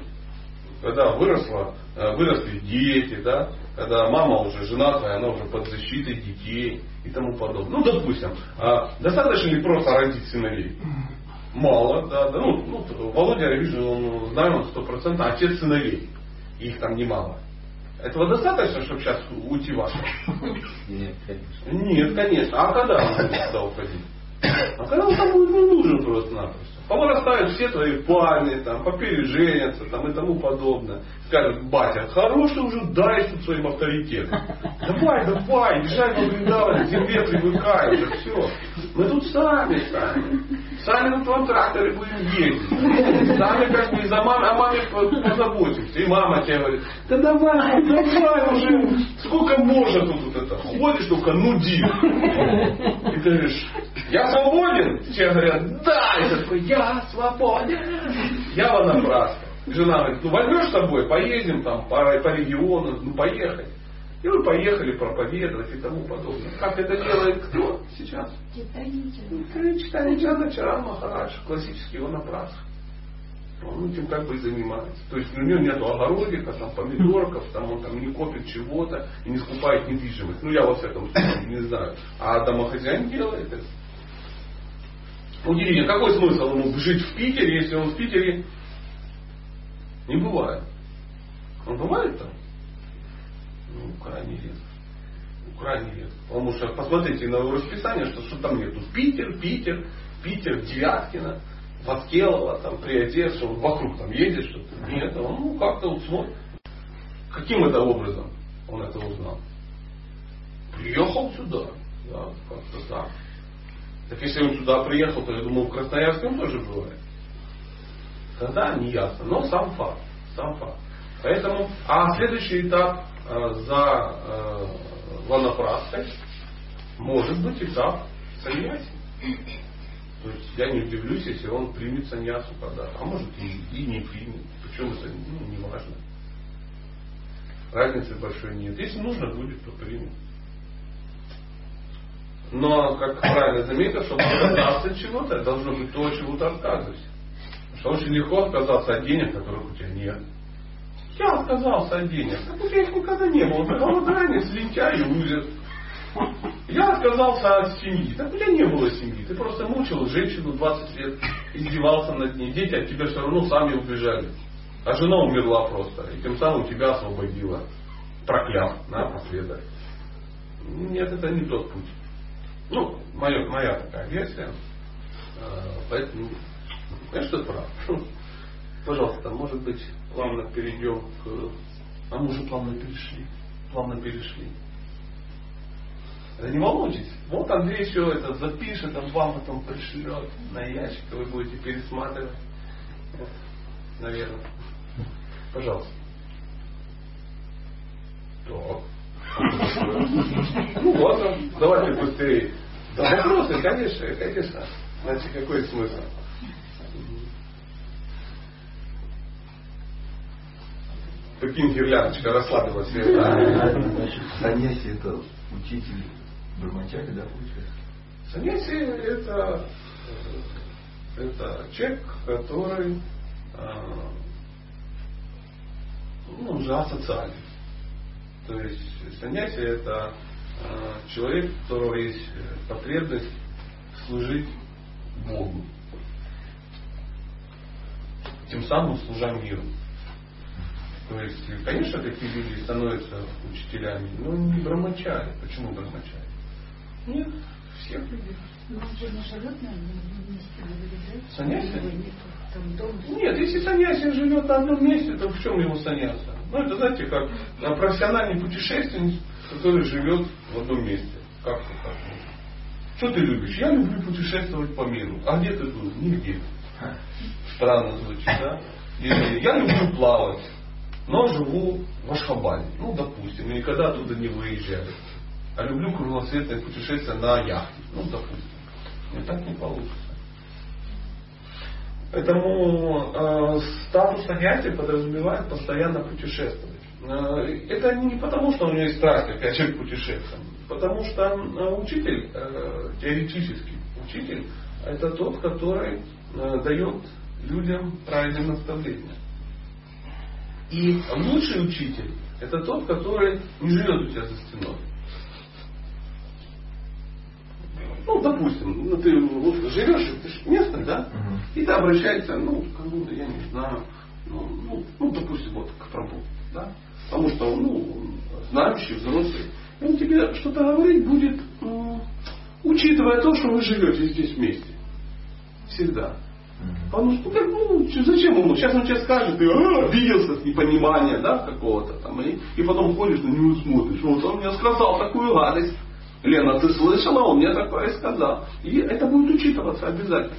Когда выросла, выросли дети, да? Когда мама уже женатая, она уже под защитой детей и тому подобное. Ну, допустим, достаточно ли просто родить сыновей? Мало, да. да. Ну, ну, Володя, я вижу, он знаю, он сто процентов отец сыновей. Их там немало. Этого достаточно, чтобы сейчас уйти вашим? Нет, конечно. Нет, конечно. А когда он будет туда уходить? А когда он там будет не нужен просто-напросто? Повырастают все твои парни, там, попереженятся там, и тому подобное. Скажут, батя, хороший уже, дай тут своим авторитетом. Давай, давай, езжай во Вриндаван, земле привыкай уже, все. Мы тут сами, сами. Сами тут вам тракторы будем ездить. Сами как бы за мамой, а маме позаботимся. И мама тебе говорит, да давай, давай уже, сколько можно тут вот это. Ходишь только, нуди. И ты говоришь, я свободен? Тебе говорят, да, это такой, я свободен. Я ванапрастха. Жена говорит, ну возьмешь с собой, поедем там по, по региону, ну поехали. И вы поехали проповедовать и тому подобное. Как это делает кто сейчас? Читаничана Чарам Махарадж, классический ванапрастха. Он этим как бы и занимается. То есть у него нет огородика, там, помидорков, там, он там не копит чего-то и не скупает недвижимость. Ну я во всяком случае не знаю. А домохозяин делает это. Удивительно, какой смысл ему жить в Питере, если он в Питере не бывает? Он бывает там? Ну, крайне редко. Крайне редко. Потому что посмотрите на его расписание, что, что там нету. Питер, Питер, Питер, Девяткина, Ваткелова, там, Приодес, он вокруг там едет, что-то. Нет, он ну, как-то вот смотрит. Каким это образом он это узнал? Приехал сюда. Да, как-то так. Так если он сюда приехал, то я думаю, в Красноярске он тоже бывает. Тогда не ясно. Но сам факт. Сам факт. Поэтому, а следующий этап э, за э, ванапрастхой может быть этап саньяси. То есть я не удивлюсь, если он примет саньясу когда. А может и, и не примет. Причем это ну, не важно. Разницы большой нет. Если нужно будет, то примет. Но, как правильно заметил, чтобы отказаться от чего-то, должно быть то, от чего ты отказываешься. Потому что очень легко отказаться от денег, которых у тебя нет. Я отказался от денег. Так у тебя их никогда не было. Ты голодранец, лентяй и лузер. Я отказался от семьи. Так у тебя не было семьи. Ты просто мучил женщину двадцать лет, издевался над ней. Дети от тебя все равно сами убежали. А жена умерла просто. И тем самым тебя освободила. Прокляв напоследок. Нет, это не тот путь. Ну, моя, моя такая версия. Поэтому, конечно, прав. Пожалуйста, может быть, плавно перейдем к... А мы уже плавно перешли. Плавно перешли. Да не волнуйтесь. Вот Андрей еще это запишет, он вам потом пришлет на ящик, вы будете пересматривать. Вот. Наверное. Пожалуйста. Так. Ну вот он, давайте быстрее. Да, вопросы, конечно, конечно. Значит, какой смысл? Прикинь, гирляночка расслабилась. Саньяси это учитель Брахмачарья, да? Саньяси это это человек, который ну, уже асоциальный. То есть саньяси это э, человек, у которого есть потребность служить Богу. Тем самым служа миру. То есть, конечно, такие люди становятся учителями, но не брахмачари. Почему брахмачари? Нет, всех людей. Ну, живет, наверное, в одном месте. Саньяси? Нет, если саньяси живет на одном месте, то в чем его саньяса? Ну, это, знаете, как профессиональный путешественник, который живет в одном месте. Как-то так. Что ты любишь? Я люблю путешествовать по миру. А где ты был? Нигде. Странно звучит, да? Или я люблю плавать, но живу в Ашхабаде. Ну, допустим, и никогда оттуда не выезжаю. А люблю кругосветное путешествие на яхте. Ну, допустим. И так не получится. Поэтому э, статус саньяси подразумевает постоянно путешествовать. Э, это не потому, что у него есть страсть, как я человек путешествовал. Потому что э, учитель, э, теоретический учитель, это тот, который э, дает людям правильное наставление. И лучший учитель, это тот, который не живет у тебя за стеной. Ну, допустим, ну, ты вот, живешь, ты же местный, да? Угу. И ты обращаешься, ну, как будто, я не знаю, ну, ну, ну допустим, вот, к Прабху, да? Потому что он, ну, знающий, взрослый. И он тебе что-то говорить будет, ну, учитывая то, что вы живете здесь вместе. Всегда. Угу. Потому что, как, ну, зачем ему? Сейчас он тебе скажет, ты обиделся от непонимания, да, какого-то там. И, и потом ходишь на него смотришь. Вот он мне сказал такую гадость. Лена, ты слышала? Он мне такое сказал. И это будет учитываться обязательно.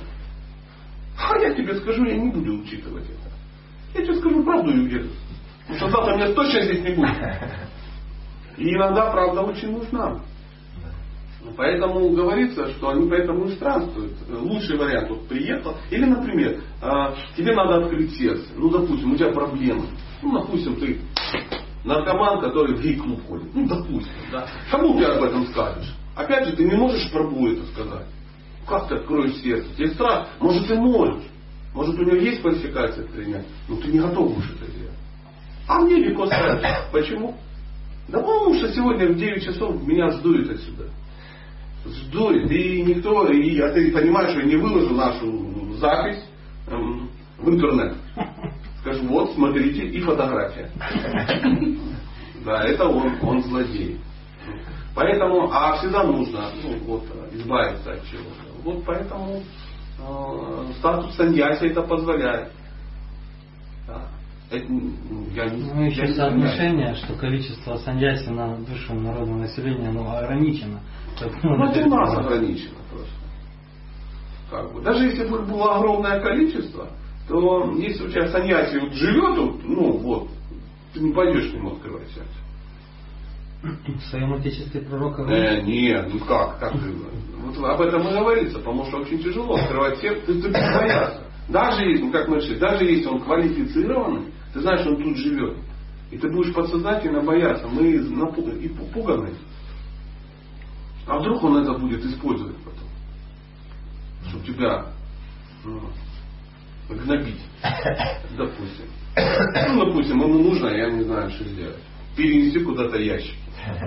А я тебе скажу, я не буду учитывать это. Я тебе скажу правду и уеду. Потому что завтра меня точно здесь не будет. И иногда правда очень нужна. Поэтому говорится, что они поэтому и странствуют. Лучший вариант, вот приехал. Или, например, тебе надо открыть сердце. Ну, допустим, у тебя проблемы. Ну, допустим, ты... наркоман, который в гей-клуб ходит. Ну, допустим, да. Кому ты об этом скажешь? Опять же, ты не можешь Прабху это сказать. Как ты откроешь сердце? Тебе страшно. Может, ты можешь. Может, у него есть квалификация принять. Но ты не готов будешь это делать. А мне легко сказать. Почему? Да потому что сегодня в девять часов меня сдует отсюда. Сдует. И никто... И, а ты понимаешь, что я не выложу нашу запись эм, в интернет. Скажу, вот, смотрите, и фотография. Да, это он, он злодей. Поэтому, а всегда нужно ну, вот, избавиться от чего-то. Вот поэтому э, статус саньяси это позволяет. Да. Это, я, ну, я еще соотношение, что количество саньяси на душу народного населения оно ограничено. Ну, это у нас ограничено просто. Как бы. Даже если бы было огромное количество, то если у тебя саньяси вот живет, вот, ну вот, ты не пойдешь к нему открывать сердце. В своем отечестве пророка... Э, нет, ну как, как ты... Вот об этом и говорится, потому что очень тяжело открывать сердце, ты, ты боишься. Даже если, ну как мы решили, даже если он квалифицированный, ты знаешь, он тут живет. И ты будешь подсознательно бояться, мы напуганы, и пуганы. А вдруг он это будет использовать потом? Чтобы тебя... Ну, гнобить, допустим. Ну, допустим, ему нужно, я не знаю, что сделать. Перенести куда-то ящики.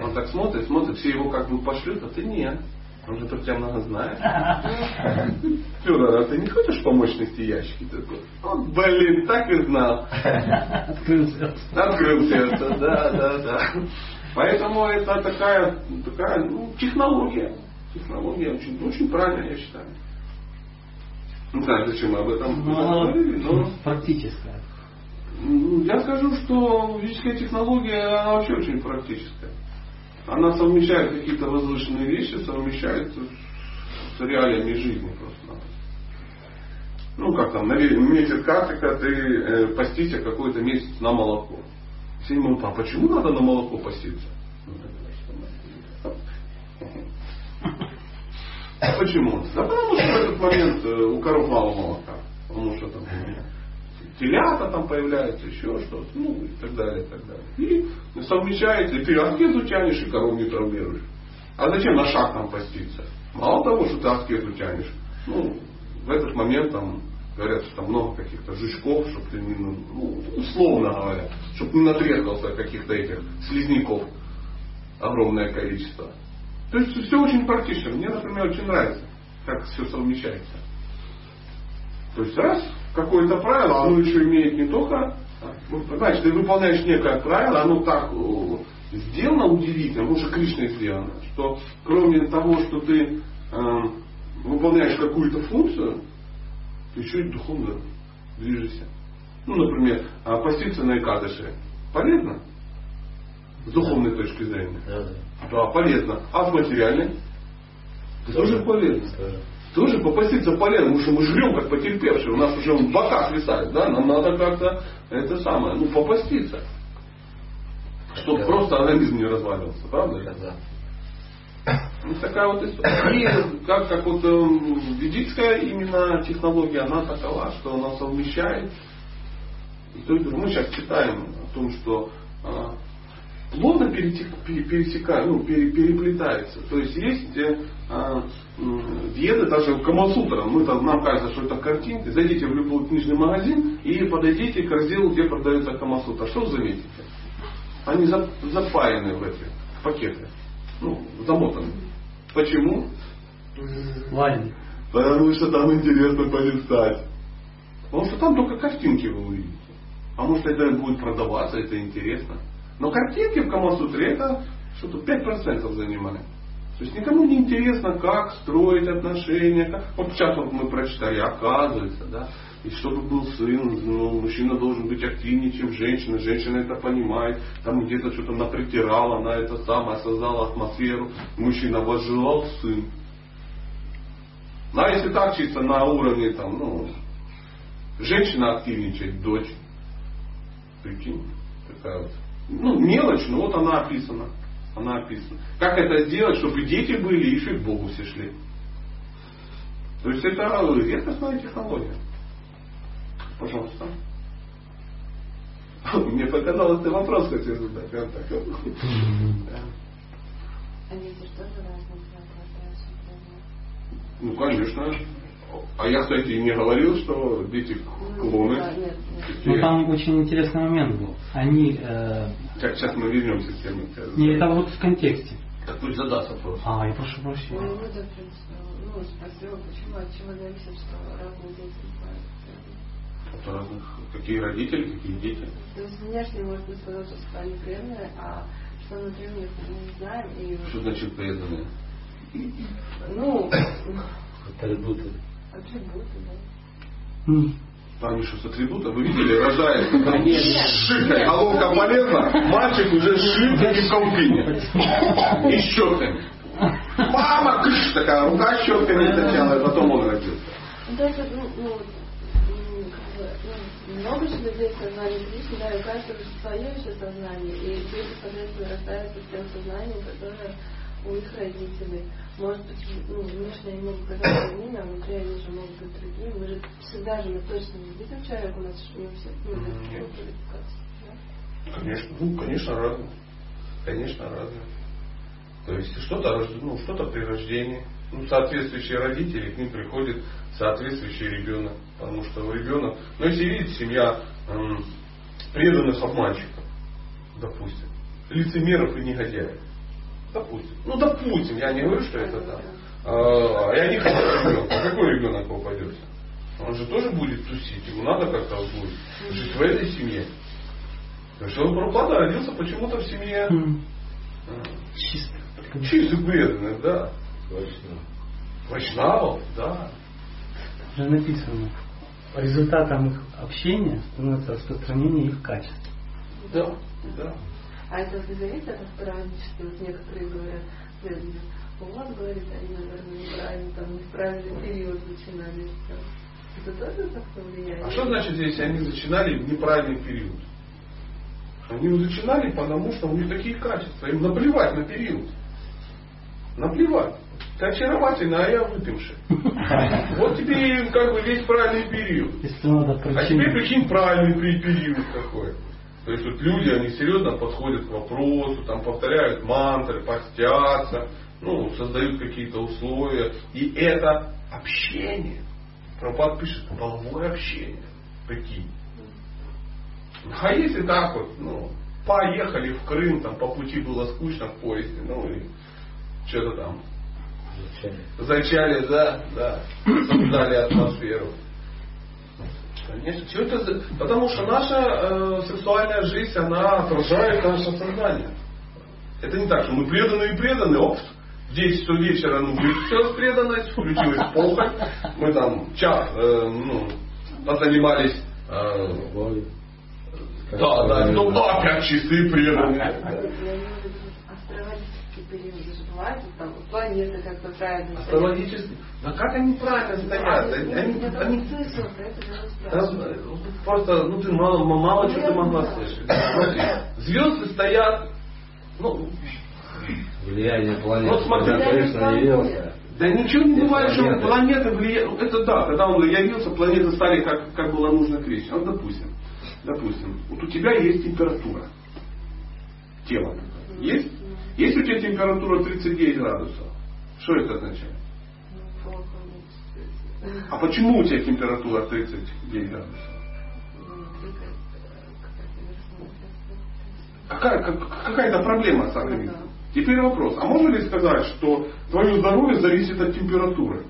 Он так смотрит, смотрит, все его как бы пошлют, а ты нет. Он же про тебя много знает. Федор, а ты не хочешь помочь нести ящики? Такой? Он, блин, так и знал. Открыл сердце. Открыл сердце, да, да, да. Поэтому это такая, такая ну, технология. Технология очень, очень правильная, я считаю. Не знаю, зачем мы об этом говорили, но... Практическая. Я скажу, что ведическая технология, она вообще очень практическая. Она совмещает какие-то возвышенные вещи, совмещает с реалиями жизни просто. Ну, как там, месяц картика, ты постишься какой-то месяц на молоко. Все не могут, а почему надо на молоко поститься? Почему? Да потому что в этот момент у коров мало молока. Потому что там телята там появляются, еще что-то, ну и так далее, и так далее. И совмещается, и ты аскезу тянешь, и коров не травмируешь. А зачем на шаг там поститься? Мало того, что ты аскезу тянешь, ну, в этот момент там говорят, что там много каких-то жучков, чтобы ты не, ну, условно говоря, чтобы не натрескался каких-то этих слизняков огромное количество. То есть все очень практично. Мне, например, очень нравится, как все совмещается. То есть раз, какое-то правило, оно еще имеет не только... Значит, ты выполняешь некое правило, оно так сделано удивительно, оно уже Кришной сделано, что кроме того, что ты э, выполняешь какую-то функцию, ты еще и духовно движешься. Ну, например, поститься на Икадаши полезно? С духовной точки зрения. Да, да. Да, полезно. А с материальной? Ты должен поверить. Ты должен попастить за полено, потому что мы жрем как потерпевшие. У нас уже бока свисают. Да? Нам надо как-то это самое, ну, попаститься. Чтобы просто организм не развалился. Правда? Да. Ну, такая вот история. И как, как вот ведическая именно технология, она такова, что она совмещает. И то, и то. Мы сейчас читаем о том, что а, плотно пересекает, ну, пере, переплетается. То есть есть а, диеты, даже Камасутра. Мы там, нам кажется, что это картинки. Зайдите в любой книжный магазин и подойдите к разделу, где продается Камасутра. Что вы заметите? Они запаяны в эти пакеты. Ну, замотаны. Почему? Лайн. Потому что там интересно полистать. Потому что там только картинки вы увидите. А может, это будет продаваться, это интересно. Но картинки в Камасутре это что-то пять процентов занимает. То есть никому не интересно, как строить отношения. Как... Вот сейчас вот мы прочитали, оказывается, да. И чтобы был сын, ну, мужчина должен быть активнее, чем женщина. Женщина это понимает. Там где-то что-то напритирала, она это самое, создала атмосферу. Мужчина возжелал сын. А если так чисто на уровне, там, ну, женщина активничает, дочь. Прикинь, такая вот. Ну, мелочь, но вот она описана. Она описана. Как это сделать, чтобы дети были, еще и к Богу все шли. То есть это редкостная технология. Пожалуйста. Мне показалось, ты вопрос хотел задать. А дети тоже разные? Ну, конечно. А я, кстати, не говорил, что дети клоны. Да, нет, нет. Ну, там очень интересный момент был. Они... Э... Как сейчас мы вернемся к теме. Нет, это вот в контексте. Так пусть задаст вопрос. А, я прошу прощения. Ну, ну, да, в принципе. Ну, спросила, почему, от чего зависит, что разные дети бывают. Разных, какие родители, какие дети. То есть внешне можно сказать, что они преданные, а что внутри у них мы не знаем. И... Что значит преданные? Ну, атрибуты. Атрибуты, да. Они что, с атрибута? Вы видели, рождается шикарная головка балета, мальчик уже шикарный и в колпине. И с щетками. Мама, кыш, такая рука с щетками сначала, и потом он родился. То есть, ну, много чего здесь сознание Кришны, да, и у каждого же свое еще сознание, и дети, соответственно, рождаются с тем сознанием, которое у их родителей. Может быть, ну, внешне они могут казаться одними, а внутри они же могут быть другими. Мы же всегда же мы точно не видим человека, у нас же не у всех, ну, нет, да? Конечно, ну, конечно, разное. Конечно, разное. То есть что-то, ну, что-то при рождении. Ну, соответствующие родители, к ним приходит соответствующий ребенок. Потому что ребенок... Ну, если видите, семья эм, преданных обманщиков, допустим, лицемеров и негодяев, допустим. Ну, допустим, я не говорю, что это так. А, и они хотят ребенка. А какой ребенок попадется? Он же тоже будет тусить, ему надо как-то будет жить в этой семье. Потому что он Прабхупада родился почему-то в семье... Чистых. Чистых преданных, да. Вайшнавов, да. Уже написано. Результатом их общения становится распространение их качеств. Да, да. А это вы заметили от странничества? Вот некоторые говорят, у вас, говорит, они, наверное, неправильно, там неправильный период начинали. Это тоже как-то влияет? А что значит здесь они начинали в неправильный период? Они начинали, потому что у них такие качества. Им наплевать на период. Наплевать. Ты очаровательный, а я выпивший. Вот тебе как бы весь правильный период. А тебе прикинь правильный период какой. То есть вот люди, они серьезно подходят к вопросу, там повторяют мантры, постятся, ну, создают какие-то условия. И это общение. Прабхупада пишет, половое общение. Прикинь. А если так вот, ну, поехали в Крым, там по пути было скучно в поезде, ну и что-то там. Зачали, да, да, создали атмосферу. Конечно, все это за... потому что наша э, сексуальная жизнь, она отражает наше сознание. Это не так, что мы преданные и преданные, оп, в десять часов вечера, ну, включилась преданность, включилась похоть, мы там час, э, ну, позанимались, э, да, да, ну, опять чистые преданные. Астрологические периоды. платье, там, планеты как-то правильно стоят. Но как они правильно стоят? Они, они, они, они... Слышал, это просто, ну ты мало, мало ну, что-то могла знаю. Слышать. Смотри, звезды стоят, ну... Влияние планеты. Вот смотри, да, конечно, явился. Да ничего не бывает, что планеты влияют. Это да, когда он явился, планеты стали, как, как было нужно Кришне. Вот допустим, допустим, вот у тебя есть температура тела. Есть? Если у тебя температура тридцать девять градусов, что это означает? А почему у тебя температура тридцать девять градусов? Какая, как, какая-то проблема с организмом. Теперь вопрос. А можно ли сказать, что твое здоровье зависит от температуры?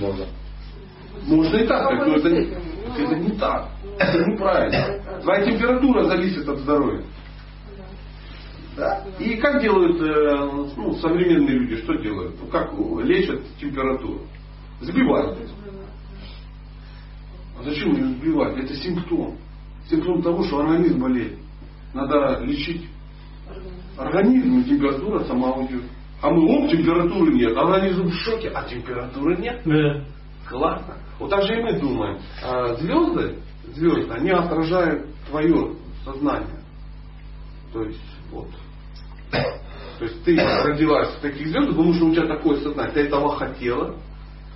Можно. Можно и так, но это, это не так. Это неправильно. Твоя температура зависит от здоровья. Да? И как делают ну, современные люди? Что делают? Как лечат температуру? Сбивают. А зачем ее сбивать? Это симптом. Симптом того, что организм болеет. Надо лечить организм, температура сама уйдет. А мы, оп, температуры нет. Организм в шоке, а температуры нет. Да. Классно. Вот так же и мы думаем. А звезды, звезды, они отражают твое сознание. То есть, вот. То есть, ты родилась в таких звездах, потому что у тебя такое сознание. Ты этого хотела.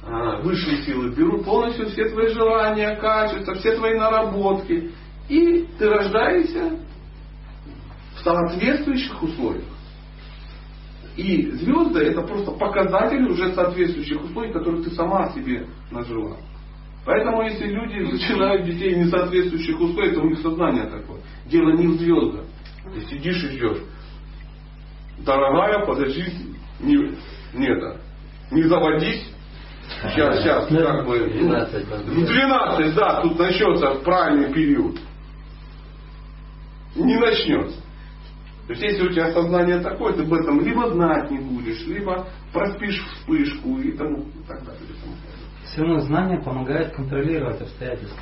А, высшие силы берут полностью все твои желания, качества, все твои наработки. И ты рождаешься в соответствующих условиях. И звезды это просто показатели уже соответствующих условий, которые ты сама себе нажила. Поэтому если люди начинают детей в несоответствующих условиях, то у них сознание такое. Дело не в звездах. Ты сидишь и ждешь. Дорогая, подожди, не, не, это, не заводись. Сейчас, сейчас, как бы. двенадцать, да, тут начнется правильный период. Не начнется. То есть, если у тебя сознание такое, ты об этом либо знать не будешь, либо проспишь вспышку и тому и так далее. Все равно знание помогает контролировать обстоятельства.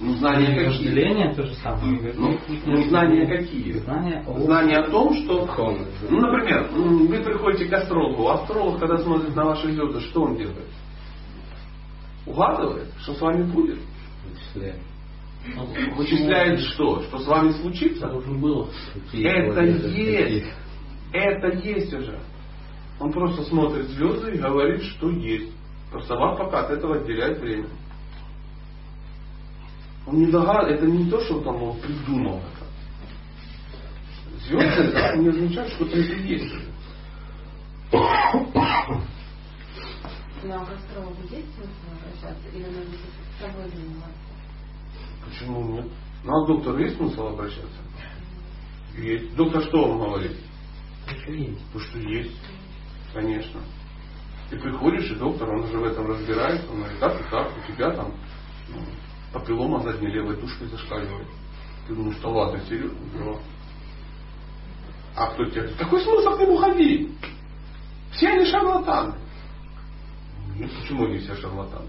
Ну, знания и какие? Разделение то же самое. Ну, ну, знания какие? Знания о... знания о том, что... Ну, например, вы приходите к астрологу. Астролог, когда смотрит на ваши звезды, что он делает? Угадывает, что с вами будет. Вычисляет. Вычисляет что? Что с вами случится? Было. Это есть. Это есть уже. Он просто смотрит звезды и говорит, что есть. Просто вам пока от этого отделяет время. Он не догадывается. Это не то, что там он придумал. Звезды это не означает, что это есть. На астрологу есть смысл обращаться? Или надо с собой заниматься? Почему нет? У нас доктор есть смысл обращаться? Есть. Доктор что вам говорит? Потому что есть. Конечно. Ты приходишь, и доктор, он уже в этом разбирается. Он говорит, так и так, у тебя там ну, папиллома задней левой тушкой зашкаливает. Ты думаешь, что ладно, серьезно? Да. А кто тебе говорит, какой смысл к нему ходить? Все они шарлатаны. Ну почему они все шарлатаны?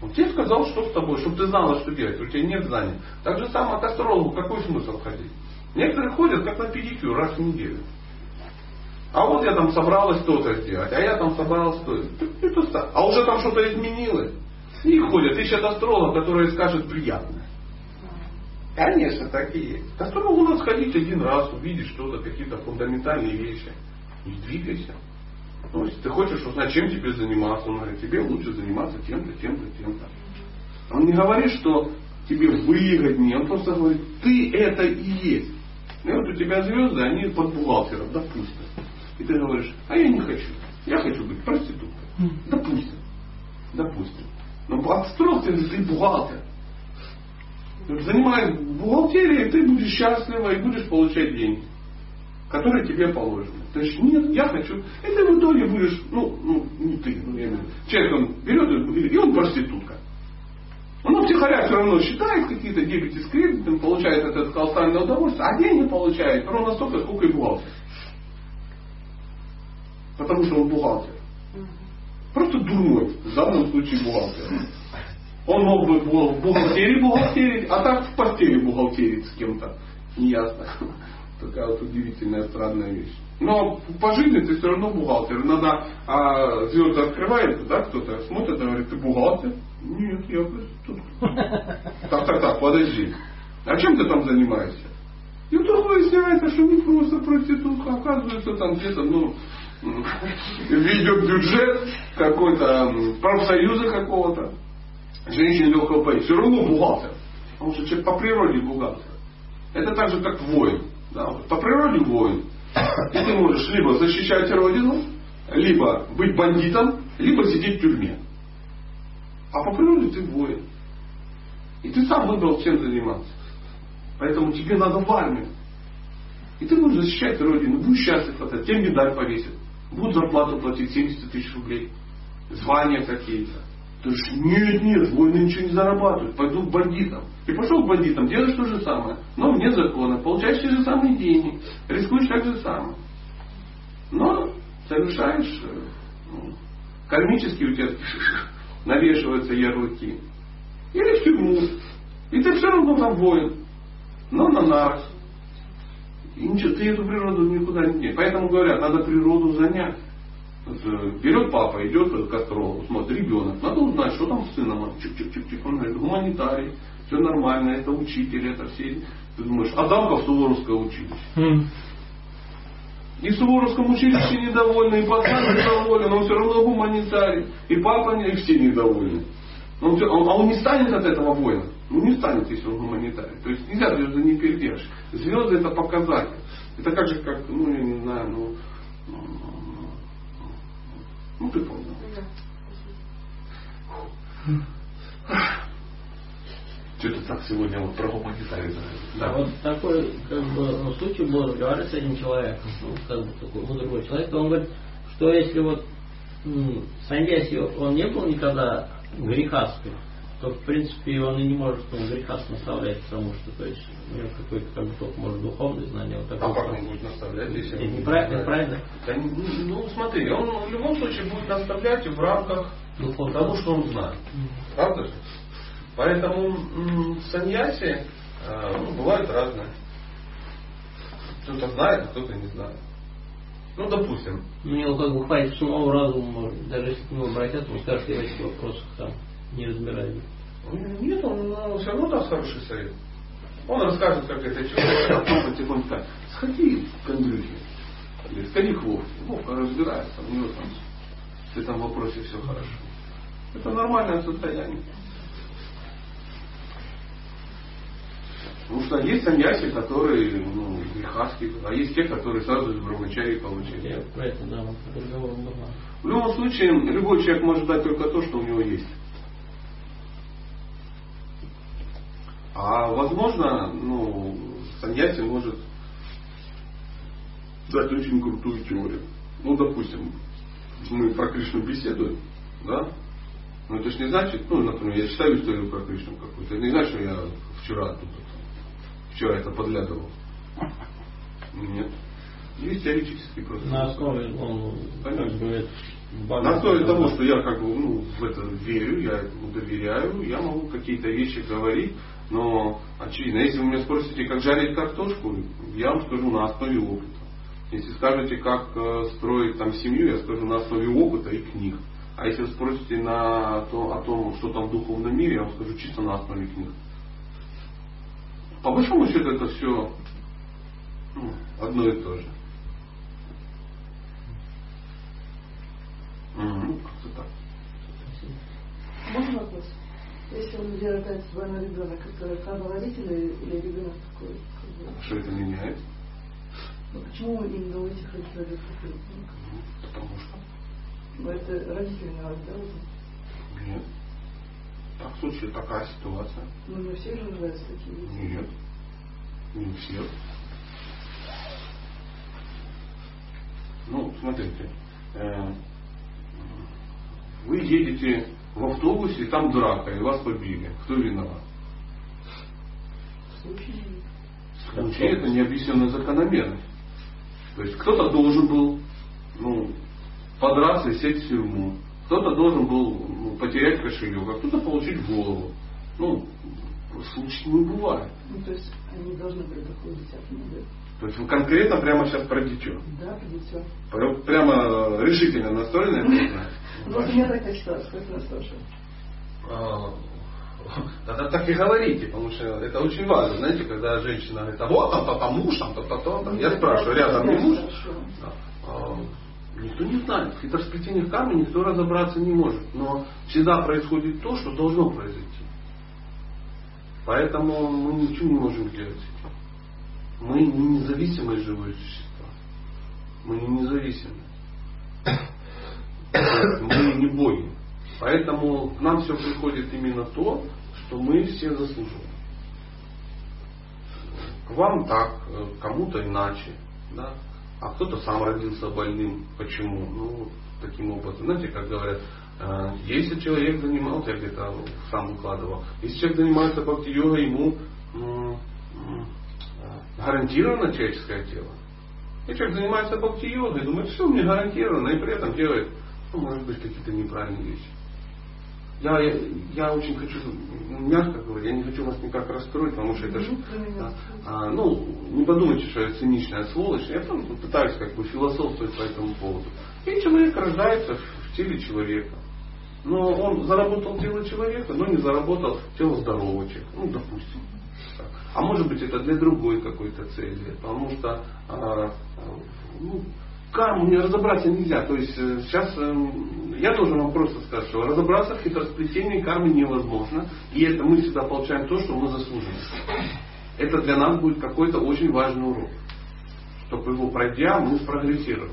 Он тебе сказал, что с тобой, чтобы ты знала, что делать. У тебя нет знаний. Так же самое к астрологу. Какой смысл ходить? Некоторые ходят как на педикюр раз в неделю. А вот я там собралась то-то сделать. А я там собралась то-то. А уже там что-то изменилось. И ходят, ищут астролога, который скажет приятное. Конечно, такие. К астрологу надо сходить один раз, увидеть что-то, какие-то фундаментальные вещи. И двигайся. То есть ты хочешь узнать, чем тебе заниматься. Он говорит, тебе лучше заниматься тем-то, тем-то, тем-то. Он не говорит, что тебе выгоднее. Он просто говорит, ты это и есть. И вот у тебя звезды, они под бухгалтером, допустим. И ты говоришь, а я не хочу. Я хочу быть проституткой. Допустим. Допустим. Но астролог, ты бухгалтер. Занимаясь бухгалтерией, ты будешь счастлива и будешь получать деньги, которые тебе положены. То есть нет, я хочу. И ты в итоге будешь, ну, ну не ты, ну, я имею в виду. Человек он берет, и он проститутка. Он втихаря все равно считает какие-то дебеты с кредитом, получает от этого колоссальное удовольствие, а деньги получает ровно столько, сколько и бухгалтер. Потому что он бухгалтер. Просто дурной, в данном случае бухгалтер. Он мог бы в бухгалтерии бухгалтерить, а так в постели бухгалтерить с кем-то. Неясно. такая вот удивительная, странная вещь. Но по жизни ты все равно бухгалтер. Иногда а, звезды открывается, да, кто-то смотрит и говорит, ты бухгалтер? Нет, я тут. Так, так, так, подожди. А чем ты там занимаешься? И вдруг выясняется, что не просто проститутка, оказывается, там где-то, ну, ведет бюджет какой-то, профсоюза какого-то. Женщина легкого поездки. Все равно бухгалтер. Потому что человек по природе бухгалтер. Это так же, как воин. Да, вот. По природе воин. И ты можешь либо защищать родину, либо быть бандитом, либо сидеть в тюрьме. А по природе ты воин. И ты сам выбрал, чем заниматься. Поэтому тебе надо в армию. И ты будешь защищать родину. Будешь счастлив хватать. Тебе медаль повесят. Будут зарплату платить семьдесят тысяч рублей. Звания какие-то. Ты же, нет, нет, воины ничего не зарабатывают. Пойду к бандитам. Ты пошел к бандитам, делаешь то же самое. Но вне закона. Получаешь те же самые деньги. Рискуешь так же самое. Но совершаешь... Ну, кармически у тебя навешиваются ярлыки. Или фигу. И ты все равно там воин. Но на нарах. И ничего, ты эту природу никуда не денешь. Поэтому говорят, надо природу занять. Берет папа, идет к костру, смотри, ребенок. Надо узнать, что там с сыном. Чик-чик-чик-чик. Он говорит, гуманитарий, все нормально, это учитель, это все. Ты думаешь, отдам-ка в Суворовское училище. И в Суворовском училище недовольны, и пацан недоволен, он все равно гуманитарий. И папа, и все недовольны. Он все, он, а он не станет от этого воина? Ну не станет, если он гуманитарий. То есть нельзя звезды не передержишь. Звезды это показатель. Это как же, как, ну я не знаю, ну... Ну ты понял. Да. Что-то так сегодня вот про гуманитарий. Да, вот такой как бы случай был, разговаривать с одним человеком, ну, как бы такой мудрый человек, он говорит, что если вот ну, саньяси он не был никогда грихастхой, то в принципе он и не может грехас наставлять, потому что то есть у него какой-то как бы только может духовное знание. Вот такое, а как он будет наставлять, если он не правильно, правильно? Да, ну смотри, он в любом случае будет наставлять в рамках духовного, того, что он знает. Mm-hmm. Правда же? Поэтому м- саньяси э, ну, бывают разные. Кто-то знает, а кто-то не знает. Ну, допустим. Ну, его как бы хватит самого разума, даже если к нему обратятся, он скажет, что я в этих вопросах там не разбираюсь. Нет, он, он все равно даст хороший совет. Он расскажет, как это человек, а потом потихоньку скажет, сходи к Андрюхе, или сходи к Вовке. Вовка разбирается, у него там в этом вопросе все хорошо. Это нормальное состояние. Потому что есть саньяси, которые, ну, грехаски, а есть те, которые сразу из брахмачарьи получили. Да, в любом случае, любой человек может дать только то, что у него есть. А возможно, ну, саньяси может дать очень крутую теорию. Ну, допустим, мы про Кришну беседуем, да? Ну, это ж не значит, ну, например, я читаю историю про Кришну какую-то, это не значит, что я вчера тут Вчера это подглядывал? Нет. Есть теоретический процесс. На основе, ну, говорит, на основе того, что я как бы ну, в это верю, я этому доверяю, я могу какие-то вещи говорить, но очевидно, если вы меня спросите, как жарить картошку, я вам скажу на основе опыта. Если скажете, как строить там семью, я скажу на основе опыта и книг. А если вы спросите на то, о том, что там в духовном мире, я вам скажу чисто на основе книг. По большому счету это все ну, одно и то же. Угу. Как-то так. Можно вопрос? Если он делает с вами ребенок, это право родителей или ребенок такой? А что это меняет? Но почему именно у этих родителей такой? Ну, потому что. Но это родители на вас, да? Нет. Так, в случае такая ситуация. Ну, не все же нравятся такие люди. Нет. Не все. Ну, смотрите. Вы едете в автобусе, там драка, и вас побили. Кто виноват? В случае. В случае это необъясненная закономерность. То есть кто-то должен был ну, подраться и сесть в тюрьму. Кто-то должен был потерять кошелек, а кто-то получить голову. Ну, случаев не бывает. Ну, то есть они должны предохранить от него. То есть вы конкретно прямо сейчас про дичо? Да, про дичо. Прямо решительно настроены? Вот я так и считаю, что это настроено. Тогда так и говорите, потому что это очень важно. Знаете, когда женщина говорит, а вот там, то там муж, там, то то я спрашиваю, рядом не муж? Никто не знает. В хитросплетениях камней никто разобраться не может. Но всегда происходит то, что должно произойти. Поэтому мы ничего не можем делать. Мы не независимые живые существа. Мы не независимы. Мы не боги. Поэтому к нам все приходит именно то, что мы все заслуживаем. К вам так, кому-то иначе. Да? А кто-то сам родился больным. Почему? Ну, таким образом. Знаете, как говорят, если человек занимался, я где-то сам выкладывал, если человек занимается бхакти-йогой, ему гарантировано человеческое тело. И человек занимается бхакти-йогой, думает, все мне гарантировано, и при этом делает, ну, может быть, какие-то неправильные вещи. Я, я, я очень хочу, мягко говоря, я не хочу вас никак расстроить, потому что это же, а, а, ну, не подумайте, что я циничная сволочь, я там пытаюсь как бы философствовать по этому поводу. И человек рождается в теле человека. Но он заработал тело человека, но не заработал тело здорового человека. Ну, допустим. А может быть, это для другой какой-то цели, потому что а, ну, камни разобраться нельзя. То есть сейчас я должен вам просто сказать, что разобраться в хитросплетении кармы невозможно. И это мы всегда получаем то, что мы заслужили. Это для нас будет какой-то очень важный урок. Чтобы его пройдя, мы спрогрессировали.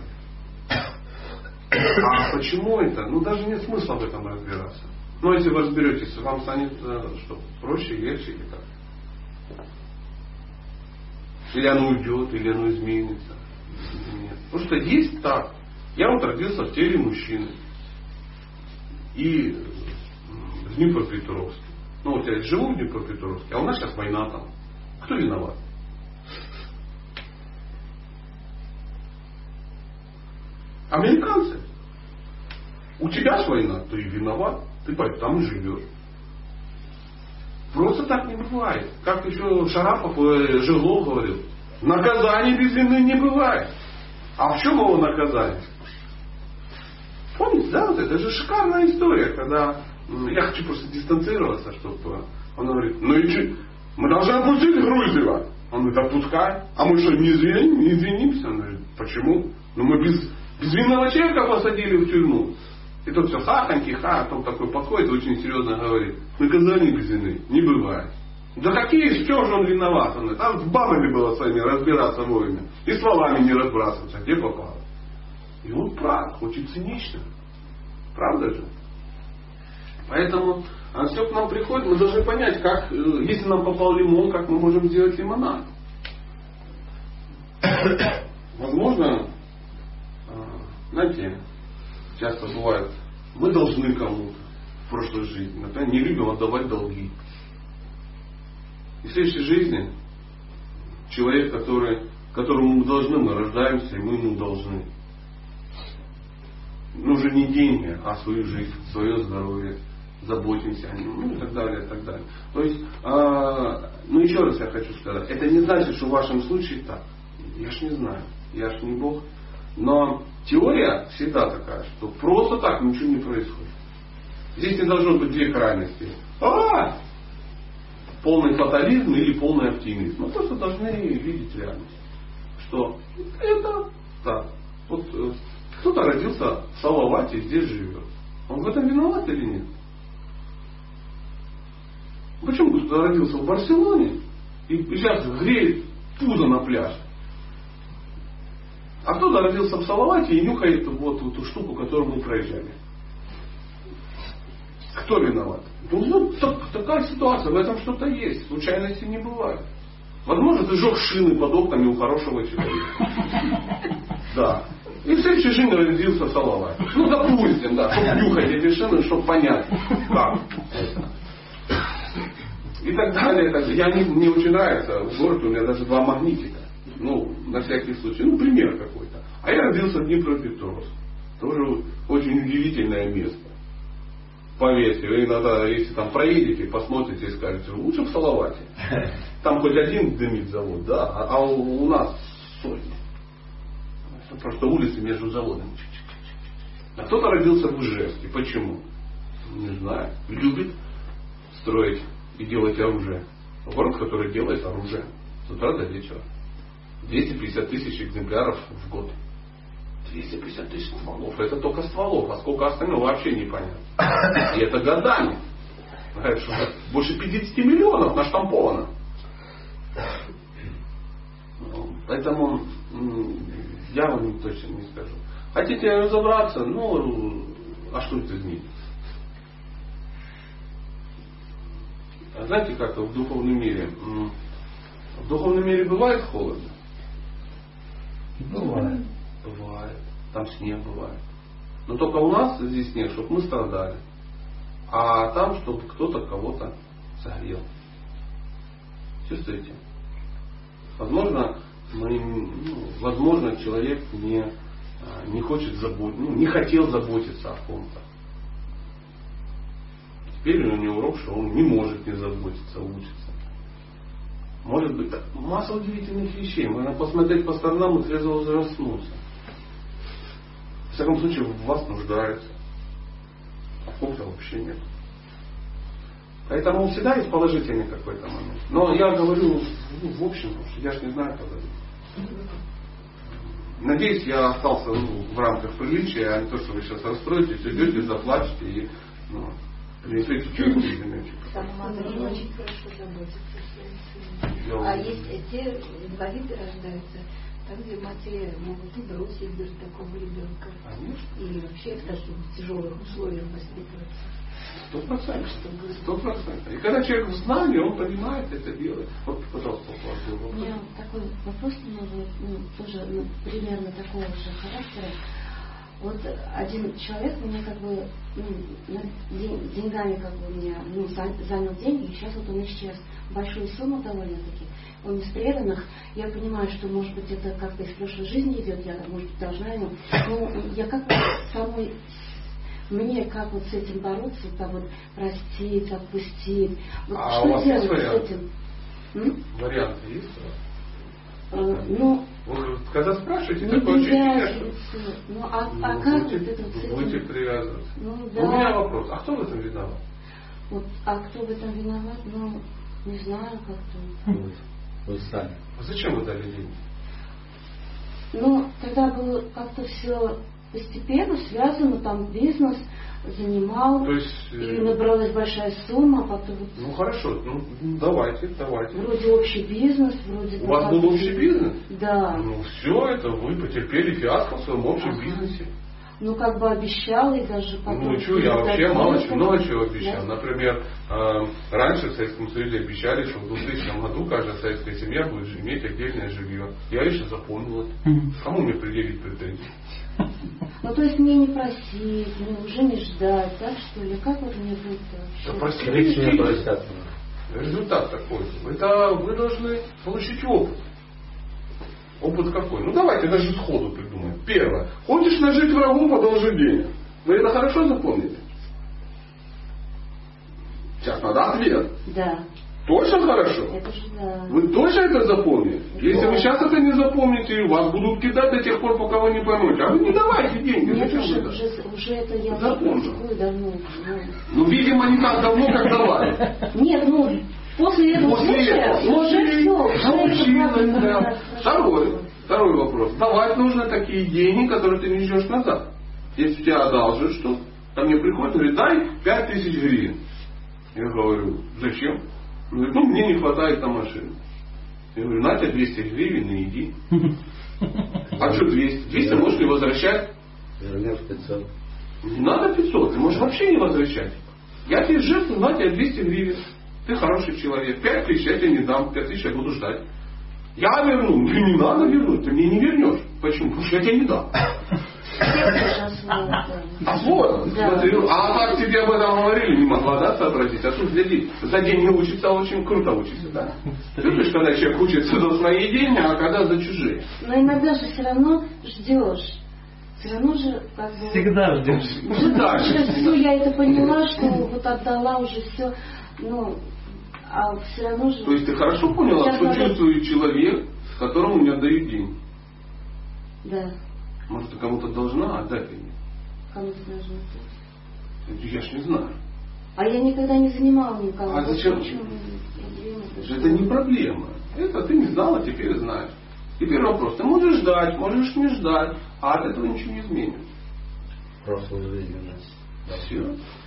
А почему это? Ну даже нет смысла в этом разбираться. Но если вы разберетесь, вам станет что, проще, легче или так? Или оно уйдет, или оно изменится. Нет. Потому что есть так. Я вот родился в теле мужчины. И в Днепропетровске. Ну вот я живу в Днепропетровске, а у нас сейчас война там. Кто виноват? Американцы. У тебя ж война, ты виноват. Ты там и живешь. Просто так не бывает. Как еще Шарапов Жиглов говорил, наказание без вины не бывает. А в чем его наказание? Помните, да, вот это же шикарная история, когда я хочу просто дистанцироваться, чтобы он говорит, ну и че, мы должны отпустить Грузию. Он говорит, отпускай. А мы что, не извиним, не извинимся? Он говорит, почему? Ну мы без, без винного человека посадили в тюрьму. И тот все ха-ха-ха, а там такой подходит, очень серьезно говорит, наказание без вины не бывает. Да какие, в чем же он виноват? Он говорит, там с бабами было с вами разбираться вовремя. И словами не разбрасываться, где попало. И он прав, очень цинично. Правда же? Поэтому а все к нам приходит, мы должны понять, как, если нам попал лимон, как мы можем сделать лимонад. Возможно, знаете, часто бывает, мы должны кому-то в прошлой жизни. Например, не любим отдавать долги. И в следующей жизни человек, который, которому мы должны, мы рождаемся, и мы ему должны. Нужны не деньги, а свою жизнь, свое здоровье. Заботимся о нем, ну и так далее, и так далее. То есть, а, ну еще раз я хочу сказать, это не значит, что в вашем случае так. Я ж не знаю, я ж не Бог. Но теория всегда такая, что просто так ничего не происходит. Здесь не должно быть две крайности. А-а-а! Полный фатализм или полный оптимизм. Мы просто должны видеть реальность. Что это так. Вот кто-то родился в Салавате и здесь живет. Он в этом виноват или нет? Почему кто-то родился в Барселоне и сейчас греет пузо на пляже? А кто-то родился в Салавате и нюхает вот эту штуку, которую мы проезжали. Кто виноват? Ну, ну так, такая ситуация, в этом что-то есть. Случайности не бывает. Возможно, ты жег шины под окнами у хорошего человека. Да. И в следующей жизни родился в Салавате. Ну, допустим, да, чтобы нюхать эти шины, чтобы понять. Да. И так далее. Так далее. Я, не, мне очень нравится. В городе у меня даже два магнитика. Ну, на всякий случай. Ну, пример какой-то. А я родился в Днепропетровске. Тоже очень удивительное место. Поверьте, вы иногда, если там проедете, посмотрите и скажете, лучше в Салавате. Там хоть один дымит завод, да? А у нас стороне. Просто улицы между заводами. А кто-то родился в Ижевске. Почему? Не знаю. Любит строить и делать оружие. Город, который делает оружие. С утра до вечера. двести пятьдесят тысяч экземпляров в год. двести пятьдесят тысяч стволов. Это только стволов. А сколько остального вообще непонятно. И это годами. Больше пятьдесят миллионов наштамповано. Поэтому я вам точно не скажу. Хотите разобраться? Ну, а что это изменит? А знаете, как-то в духовном мире? В духовном мире бывает холодно? Бывает. Бывает. Там снег бывает. Но только у нас здесь снег, чтобы мы страдали. А там, чтобы кто-то кого-то согрел. Чувствуете? Возможно, мы, ну, возможно человек не, не хочет заботиться, ну, не хотел заботиться о ком-то. Теперь у него урок, что он не может не заботиться, учится. Может быть, масса удивительных вещей. Можно посмотреть по сторонам и трезво взрослуться. В всяком случае, в вас нуждаются. А ком-то вообще нет. Поэтому всегда есть положительный какой-то момент. Но я говорю, ну, в общем, потому что я ж не знаю, как это. Надеюсь, я остался, ну, в рамках приличия, а не то, что вы сейчас расстроитесь, идете, заплачете и, ну, принесете чуть-чуть. Самадхи очень хорошо заботится. А есть те инвалиды рождаются, там, где матери могут и бросить даже такого ребенка. И вообще в таких тяжелых условиях воспитываться. Сто процентов. Сто процентов. И когда человек в знании, он понимает это дело. Вот, пожалуйста, вопрос. У меня такой вопрос, ну, тоже, ну, примерно такого же характера. Вот один человек у меня как бы, ну, деньгами как бы у меня, ну, занял деньги, и сейчас вот он исчез. Большую сумму довольно-таки. Он из преданных. Я понимаю, что, может быть, это как-то из прошлой жизни идет, я, может быть, должна ему. Но я как-то самой... Мне как вот с этим бороться, там вот простить, отпустить. Вот а что делать с этим? М? Варианты есть? А, ну, вы когда спрашиваете, так очень интересно. Ну, а, ну, а как будете, вот это вот с этим? Будете привязываться. Ну, да. У меня вопрос. А кто в этом виноват? Вот, а кто в этом виноват? Ну, не знаю, как-то. Вот. Вы сами. А зачем вы дали деньги? Ну, тогда было как-то все... Постепенно связано, там бизнес занимал, есть, и набралась большая сумма, потом... Ну хорошо, ну давайте, давайте. Вроде общий бизнес, вроде... У вас был общий бизнес? Да. Ну все это, вы потерпели фиаско в своем общем ага. бизнесе. Ну как бы обещал и даже потом... Ну что, я вообще мало чего, много чего обещал. Да? Например, э, раньше в Советском Союзе обещали, что в двухтысячном году каждая советская семья будет иметь отдельное жилье. Я еще запомнил это. Кому мне предъявить претензии? Ну, то есть мне не просить, ну, уже не ждать, так что ли? Как вот мне будет вообще? Да простите, результат такой. Это вы должны получить опыт. Опыт какой? Ну, давайте даже сходу придумаем. Первое. Хочешь нажить врагу, подолжи денег. Вы это хорошо запомните? Сейчас надо ответ. Да. Точно хорошо? Это же да. Вы точно это запомните? Да. Если вы сейчас это не запомните, вас будут кидать до тех пор, пока вы не поймете. А вы не давайте деньги. Нет, уже, это? Уже, уже это я запомнил. Давно. Ну, видимо, не так давно, как давали. Нет, ну, после этого случая уже все. Второй, второй вопрос. Давать нужно такие деньги, которые ты несешь назад. Если тебя одалживают, что? Ко мне приходит и говорит, дай пять тысяч гривен. Я говорю, зачем? Он говорит, ну мне не хватает на машину. Я говорю, на тебе двести гривен и иди. А что двести? двести можешь не возвращать. Вернешь пятьсот. Не надо пятьсот, ты можешь вообще не возвращать. Я тебе жертву, на тебе двести гривен. Ты хороший человек. пять тысяч я тебе не дам, пять тысяч я буду ждать. Я верну, мне не надо вернуть, ты мне не вернешь. Почему? Потому что я тебе не дам. А вот, да. А как тебе об этом говорили, не могла, да, сообразить? А тут гляди, за деньги учится, очень круто учится, да? Любишь, когда человек учится за свои деньги, а когда за чужие? Но иногда же все равно ждешь. Все равно же как бы... Всегда ждешь. Всегда ждешь. Все, я это поняла, что вот отдала уже все, ну, а все равно же... То есть ты хорошо поняла, что чувствует человек, которому не отдают деньги? Да. Может, ты кому-то должна отдать или нет? Кому-то должна отдать. Я ж не знаю. А я никогда не занимала никого. А зачем? Это не проблема. Это ты не знала, теперь знаешь. Теперь вопрос. Ты можешь ждать, можешь не ждать, а от этого ничего не изменится. Прошлую жизнь у нас. Да, все.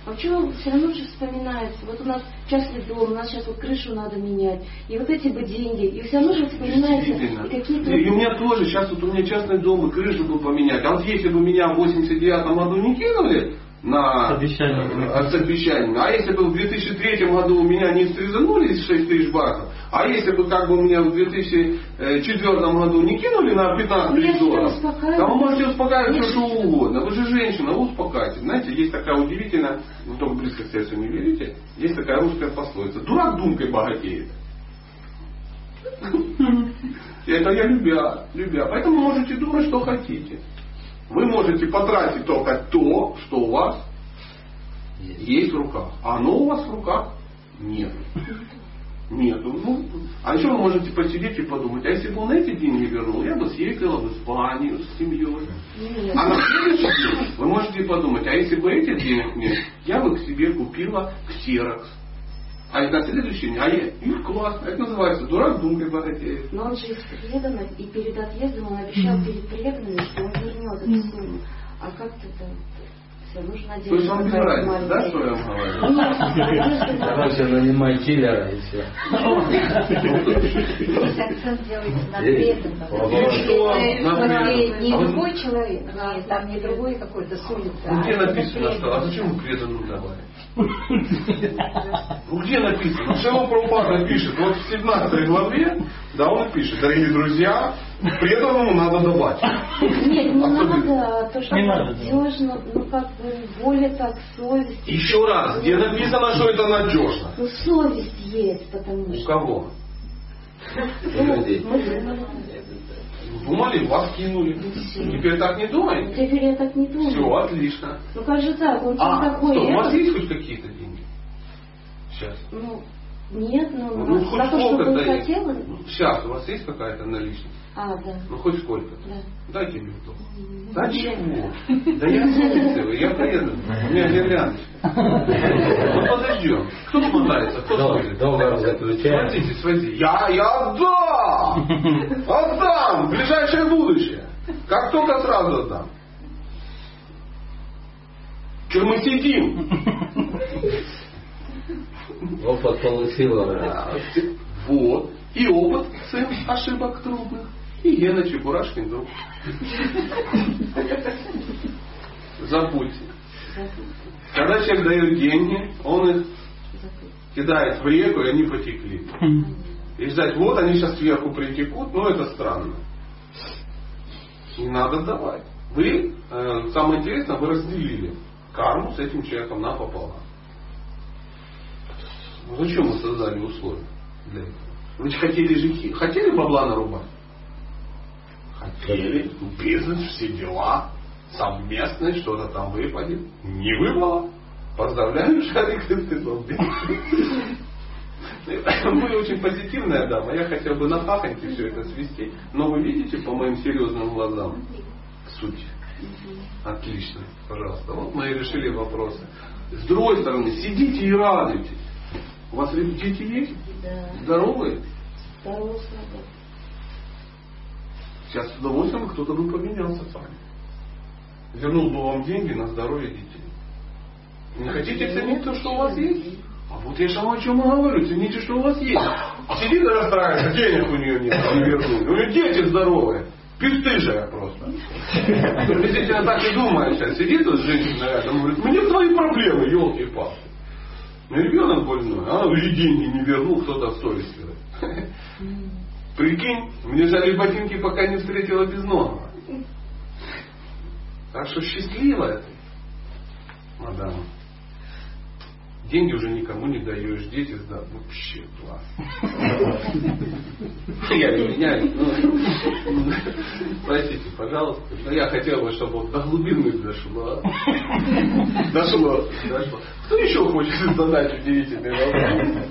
А почему все равно же вспоминается? Вот у нас частный дом, у нас сейчас вот крышу надо менять, и вот эти бы деньги, и все равно же вспоминается. И, какие-то... и у меня тоже, сейчас вот у меня частный дом, и крышу бы поменять. А вот если бы меня в восемьдесят девятом году не кинули на... с обещаниями, а если бы в две тысячи третьем году у меня не стрезанули шесть тысяч баксов, а если бы как бы меня в две тысячи четвёртом году не кинули на пятнадцать тысяч долларов, то вы можете успокаивать все что угодно. Вы же женщина, вы успокаиваете. Знаете, есть такая удивительная, вы только близко к сердцу не верите, есть такая русская пословица. Дурак думкой богатеет. Это я любя, любя. Поэтому можете думать, что хотите. Вы можете потратить только то, что у вас есть в руках. А оно у вас в руках нет. Нету. Ну, а еще вы можете посидеть и подумать, а если бы он эти деньги вернул, я бы съездила в Испанию с семьей. Нет. А на следующий день вы можете подумать, а если бы этих денег нет, я бы к себе купила ксерокс. А это на следующий день, а я, их классно, это называется дурак думкой богатеет. Но он же их преданных, и перед отъездом он обещал перед преданными, что он вернет эту сумму. А как-то там... Все, нужно надеяться. То есть вам не нравится, да, что я вам говорю? Нет. Короче, нанимай киллера и все. Если акцент делается на преданном. Это не другой человек, там не другой какой-то сулит. Где написано, что? А зачем вы преданным давали? Ну где написано? Шива Прабхупада пишет, вот в семнадцатой главе, да, он пишет, дорогие друзья, преданному надо давать. Нет, не надо, то что надежно, ну как бы более так совесть. Еще раз, где написано, что это надежно? Ну совесть есть, потому что. У кого? У людей. Думали, вас кинули. Теперь так не думай. Теперь я так не думаю. Все, отлично. Ну как же так? Он а, такой. Что, у вас есть хоть какие-то деньги? Сейчас. Ну, нет, ну, ну хоть сколько-то вы хотели. Сейчас, у вас есть какая-то наличность? А, да. Ну хоть сколько-то. Да. Дайте мне вдох. Да чего? Да я совестливый, я поеду. У меня гирлянды. Ну подождем. Кто попадается? Кто смотрит? Смотрите, смотрите. Я, я отдам! Отдам! В ближайшее будущее. Как только сразу отдам. Че мы сидим? Опыт получила. Да. Вот. И опыт сын ошибок трудных. И Лена Чебурашкин друг. Забудьте. Когда человек дает деньги, он их кидает в реку, и они потекли. И ждать, вот они сейчас сверху притекут, но это странно. Не надо давать. Вы, самое интересное, вы разделили карму с этим человеком напополам. Ну зачем мы создали условия для этого? Вы же хотели же хотели бабла нарубать? Хотели. Бизнес, все дела. Совместное что-то там выпадет. Не выпало. Поздравляю, Шарик, ты долбил. Вы очень позитивная дама. Я хотел бы на пахоньке все это свести. Но вы видите по моим серьезным глазам суть. Отлично. Пожалуйста. Вот мы и решили вопросы. С другой стороны, сидите и радуйтесь. У вас дети есть? Да. Здоровые? Здоровые. Сейчас с удовольствием кто-то бы поменялся с вами. Вернул бы вам деньги на здоровье детей. Не хотите ценить то, что у вас есть? А вот я же вам о чем говорю. Цените, что у вас есть. Сидит и расстраивается. Денег у нее нет. Не вернули. У нее дети здоровые. Пестыжая просто. Если она так и думает сейчас. Сидит вот женщина рядом. Говорит, мне твои проблемы, елки-палки. Но ребенок больной, а он и деньги не вернул, кто-то совестливый. Mm. Прикинь, мне жали ботинки, пока не встретила безногого. Так что счастливая ты, мадам. Деньги уже никому не даешь, дети сдают. Вообще класс. Я не меняюсь. Простите, пожалуйста. Я хотел бы, чтобы до глубины дошло. Дошло. Кто еще хочет задать удивительный вопрос?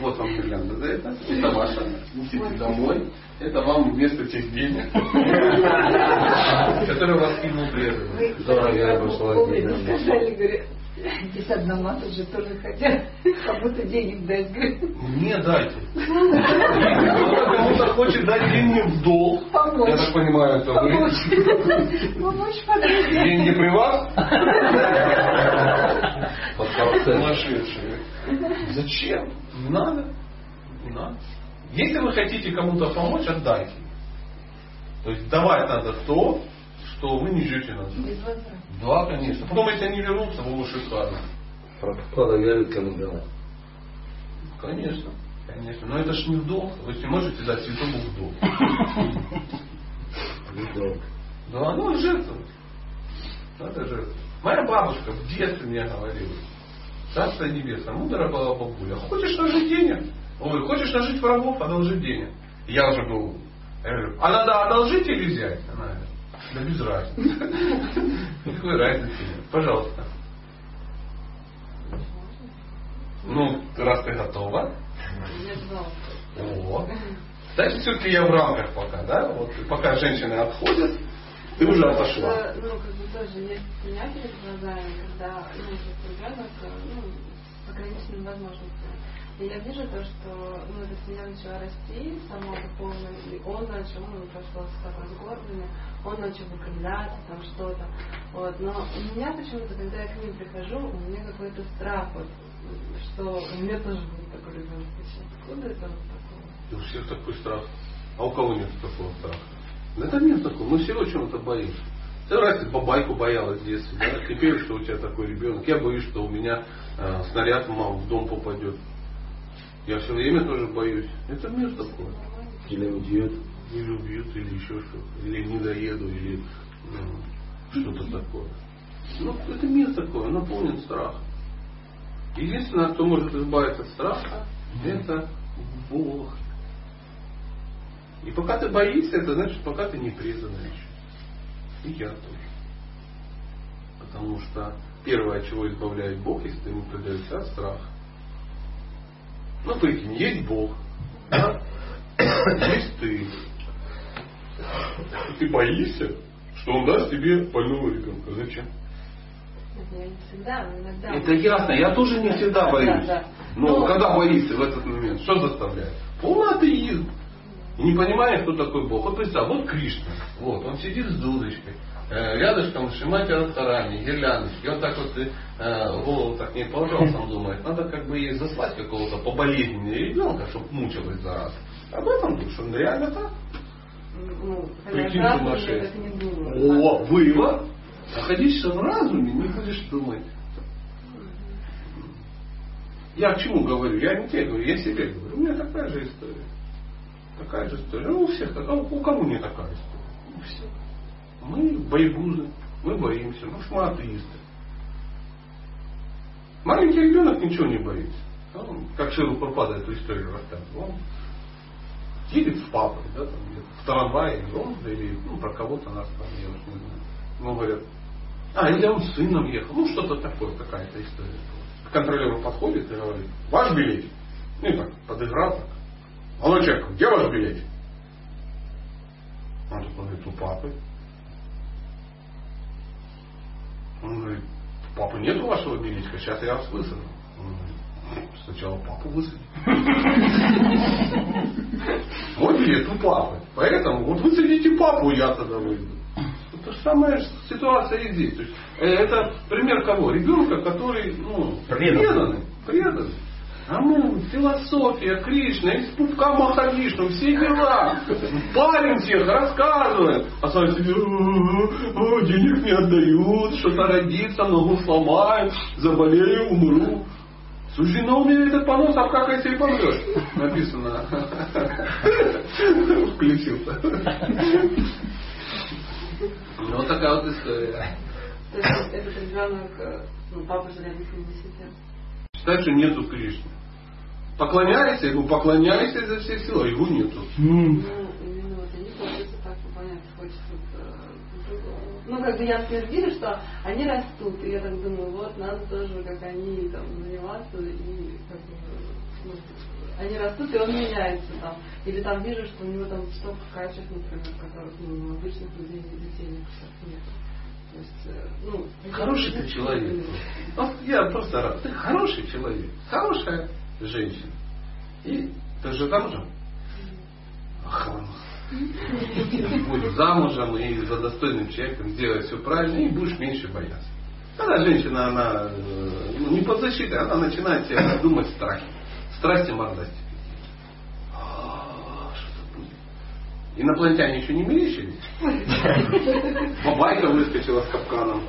Вот вам гирлянда за это. Это ваша. Несите домой. Это вам вместо тех денег, которые вас кинул прежде. Здорово, я пошла. Здесь одна мата же тоже хотят, как будто денег дать. Мне дайте. Кто-то кому-то хочет дать деньги в долг. Помочь. Я так понимаю, это вы. Помочь, подожди. Деньги при вас? Сумасшедшие. Зачем? Не надо. Не надо. Если вы хотите кому-то помочь, отдайте. То есть давать надо то, что вы не ждете назад. Да, конечно. Потом, если они вернутся, вы лучше скажете. Прабхупада говорит, кому давать. Конечно. Конечно. Но это ж не в долг. Вы не можете дать святому в долг. В долг. Да, ну жертвовать. Надо жертвовать. Моя бабушка в детстве мне говорила: царство небесное, мудрая была бабуля. Хочешь нажить денег? Ой, хочешь нажить врагов, одолжить денег. Я уже был. Я говорю, а надо одолжить или взять? Она говорит, да без разницы. Никакой разницы нет. Пожалуйста. Ну, раз ты готова. О. Значит, все-таки я в рамках пока, да? Вот, пока женщины отходят, ты уже отошла. Ну, как бы тоже есть меня перед глазами, когда с ограниченными возможностями. И я вижу то, что ну, эта семья начала расти, сама духовно, и он начал, ну, пошел с такой гордыми, он начал выкрывляться, там что-то. Вот. Но у меня почему-то, когда я к ним прихожу, у меня какой-то страх, вот, что у меня тоже будет такой любимый случай. Откуда это вот такое? У всех такой страх. А у кого нет такого страха? Да это нет такого. Мы всего чего-то боимся. Ты раз бабайку боялась в детстве, да? Теперь, что у тебя такой ребенок. Я боюсь, что у меня э, снаряд мам, в дом попадет. Я все время тоже боюсь. Это мир такой. Или убьют. Или убьют, или еще что-то. Или не доеду, или ну, что-то такое. Ну, это мир такой, он наполнен страхом. Единственное, кто может избавиться от страха, это Бог. И пока ты боишься, это значит, пока ты не преданный еще. И я тоже. Потому что первое, от чего избавляет Бог, если ты ему предаешься, от страха. Ну, прикинь, есть Бог, да? Есть ты. Ты боишься, что он даст тебе больного ребенка. Зачем? Я не всегда, иногда. Это ясно, я тоже не всегда боюсь. Да, да. Но, Но когда боишься в этот момент, что заставляет? Полный атеизм. И не понимая, кто такой Бог. Вот представь, вот Кришна, вот, он сидит с дудочкой. Рядышком сжимать Радхарани, гирляндочки. Он так вот э, голову так не положил, сам думает. Надо как бы ей заслать какого-то поболезненного ребенка, чтобы мучилась за раз. Об этом думаешь, он реально так? Ну, прикинь, сумасшедший. О, вывод! Находишься в разуме, не будешь думать. Я к чему говорю? Я не тебе говорю, я себе говорю. У меня такая же история. Такая же история. Ну, у всех такая. У кого не такая история? У всех. Мы боегузы, мы боимся, ну что мы атеисты. Маленький ребенок ничего не боится. Он, как Шива Прабхупада эту историю рассказывал. Он едет с папой, да, там, в трамвае, он, или ну, про кого-то нас там, я уж не знаю. Ну, говорят, а, или он с сыном ехал, ну что-то такое, какая-то история была. К контролеру подходит и говорит, ваш билетик. Ну и так, подыграл так. Молодой человек, где ваш билетик? Он такой говорит, у папы. Он говорит, папы нету вашего билетика, сейчас я вас высажу. Он говорит, сначала папу высадил. Мой билет у папы. Поэтому вот высадите папу, я тогда выйду. То же самая ситуация и здесь. То есть, это пример кого? Ребенка, который ну, преданный. преданный. А мы философия, Кришна, из пупка Махавишну, все дела. Парим всех, рассказываем. А сами себе, денег не отдают, что-то родится, ногу сломают, заболею, умру. Суждено умереть от поноса, а как я себе помрешь? Написано. Включился. Вот такая вот история. То есть этот ребенок, ну, папа же родитель не сидел. Считай, что нету Кришны. Поклоняйся ему, поклоняйся за все силы, а его нету. Ну, именно вот они хочется так поклоняться, хочется. Ну, как бы я теперь вижу, что они растут, и я так думаю, вот надо тоже, как они там заниматься и как бы они растут, и он меняется там. Или там вижу, что у него там столько качеств, например, которых ну, у обычных людей детей нет. То есть, ну, хороший ты человек. Я просто рад. Ты хороший человек, хорошая женщина. И ты же замужем? Будь замужем и за достойным человеком, делай все правильно, и будешь меньше бояться. Когда женщина, она ну, не под защитой, она начинает себя думать страхи. Страсти мордасти. Что-то будет. Инопланетяне еще не мерещились. Бабайка выскочила с капканом.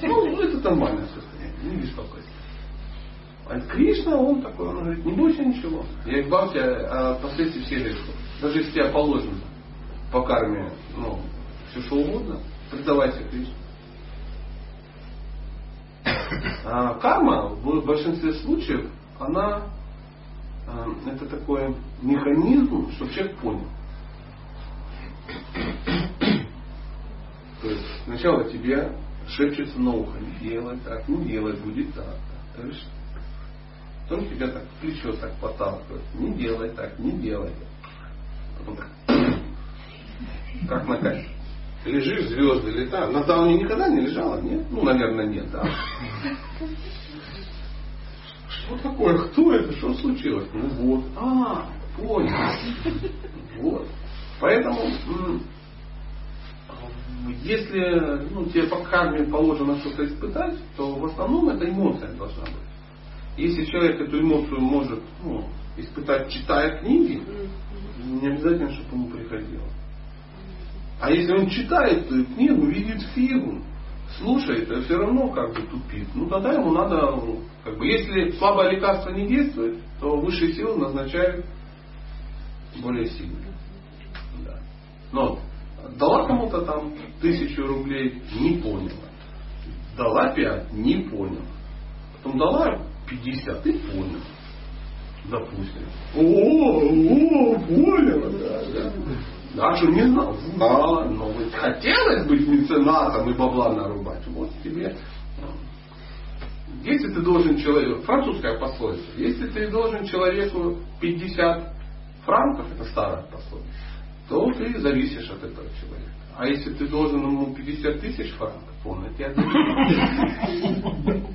Ну, это нормальное состояние. Не беспокойся. А Кришна, он такой, он говорит, не бойся ничего. Я избавлю тебя от последствий всех грехов. Даже если тебя положено по карме, ну, все что угодно, предавайся Кришне. А карма в большинстве случаев, она это такой механизм, чтобы человек понял. То есть сначала тебе шепчется на ухо, не делай так, не делай, будет так. так. Потом тебя так в плечо так подталкивает, не делай так, не делай так. Потом так, как на камере. Лежишь, звезды летают. На дауне никогда не лежала, нет? Ну, наверное, нет, да. Что такое? Кто это? Что случилось? Ну вот. А, понял. Вот. Поэтому, если ну, тебе по карме положено что-то испытать, то в основном это эмоция должна быть. Если человек эту эмоцию может ну, испытать, читая книги, не обязательно, чтобы ему приходило. А если он читает книгу, видит фигу, слушает, а все равно как бы тупит. Ну тогда ему надо, как бы, если слабое лекарство не действует, то высшие силы назначают более сильные. Да. Но дала кому-то там тысячу рублей, не поняла. Дала пять, не поняла. Потом дала пятьдесят, и понял. Допустим. О, о, поняла, да, да. Даже не знал. Знала, но вот хотелось быть меценатом и бабла нарубать. Вот тебе. Если ты должен человеку... Французская пословица. Если ты должен человеку пятьдесят франков, это старая пословица, то ты зависишь от этого человека. А если ты должен ему пятьдесят тысяч франков, он от тебя зависит.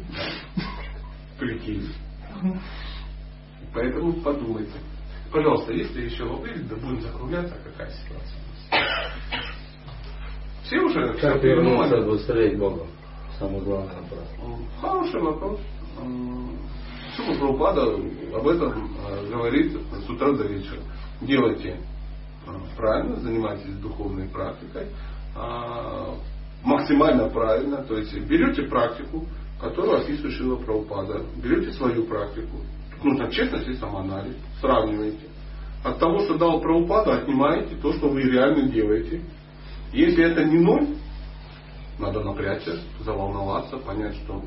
Прикинь. Поэтому подумайте. Пожалуйста, если еще вопросы, да будем закругляться, какая ситуация. Все уже... Как вернуться благословить Бога? Самое главное вопрос. Хороший вопрос. Почему Прабхупада об этом говорит с утра до вечера? Делайте правильно, занимайтесь духовной практикой. Максимально правильно. То есть берете практику, которую описывает Шрила Прабхупада. Берете свою практику. Нужно честность и самоанализ. Сравниваете. От того, что дал Прабхупада, отнимаете то, что вы реально делаете. Если это не ноль, надо напрячься, заволноваться, понять, что...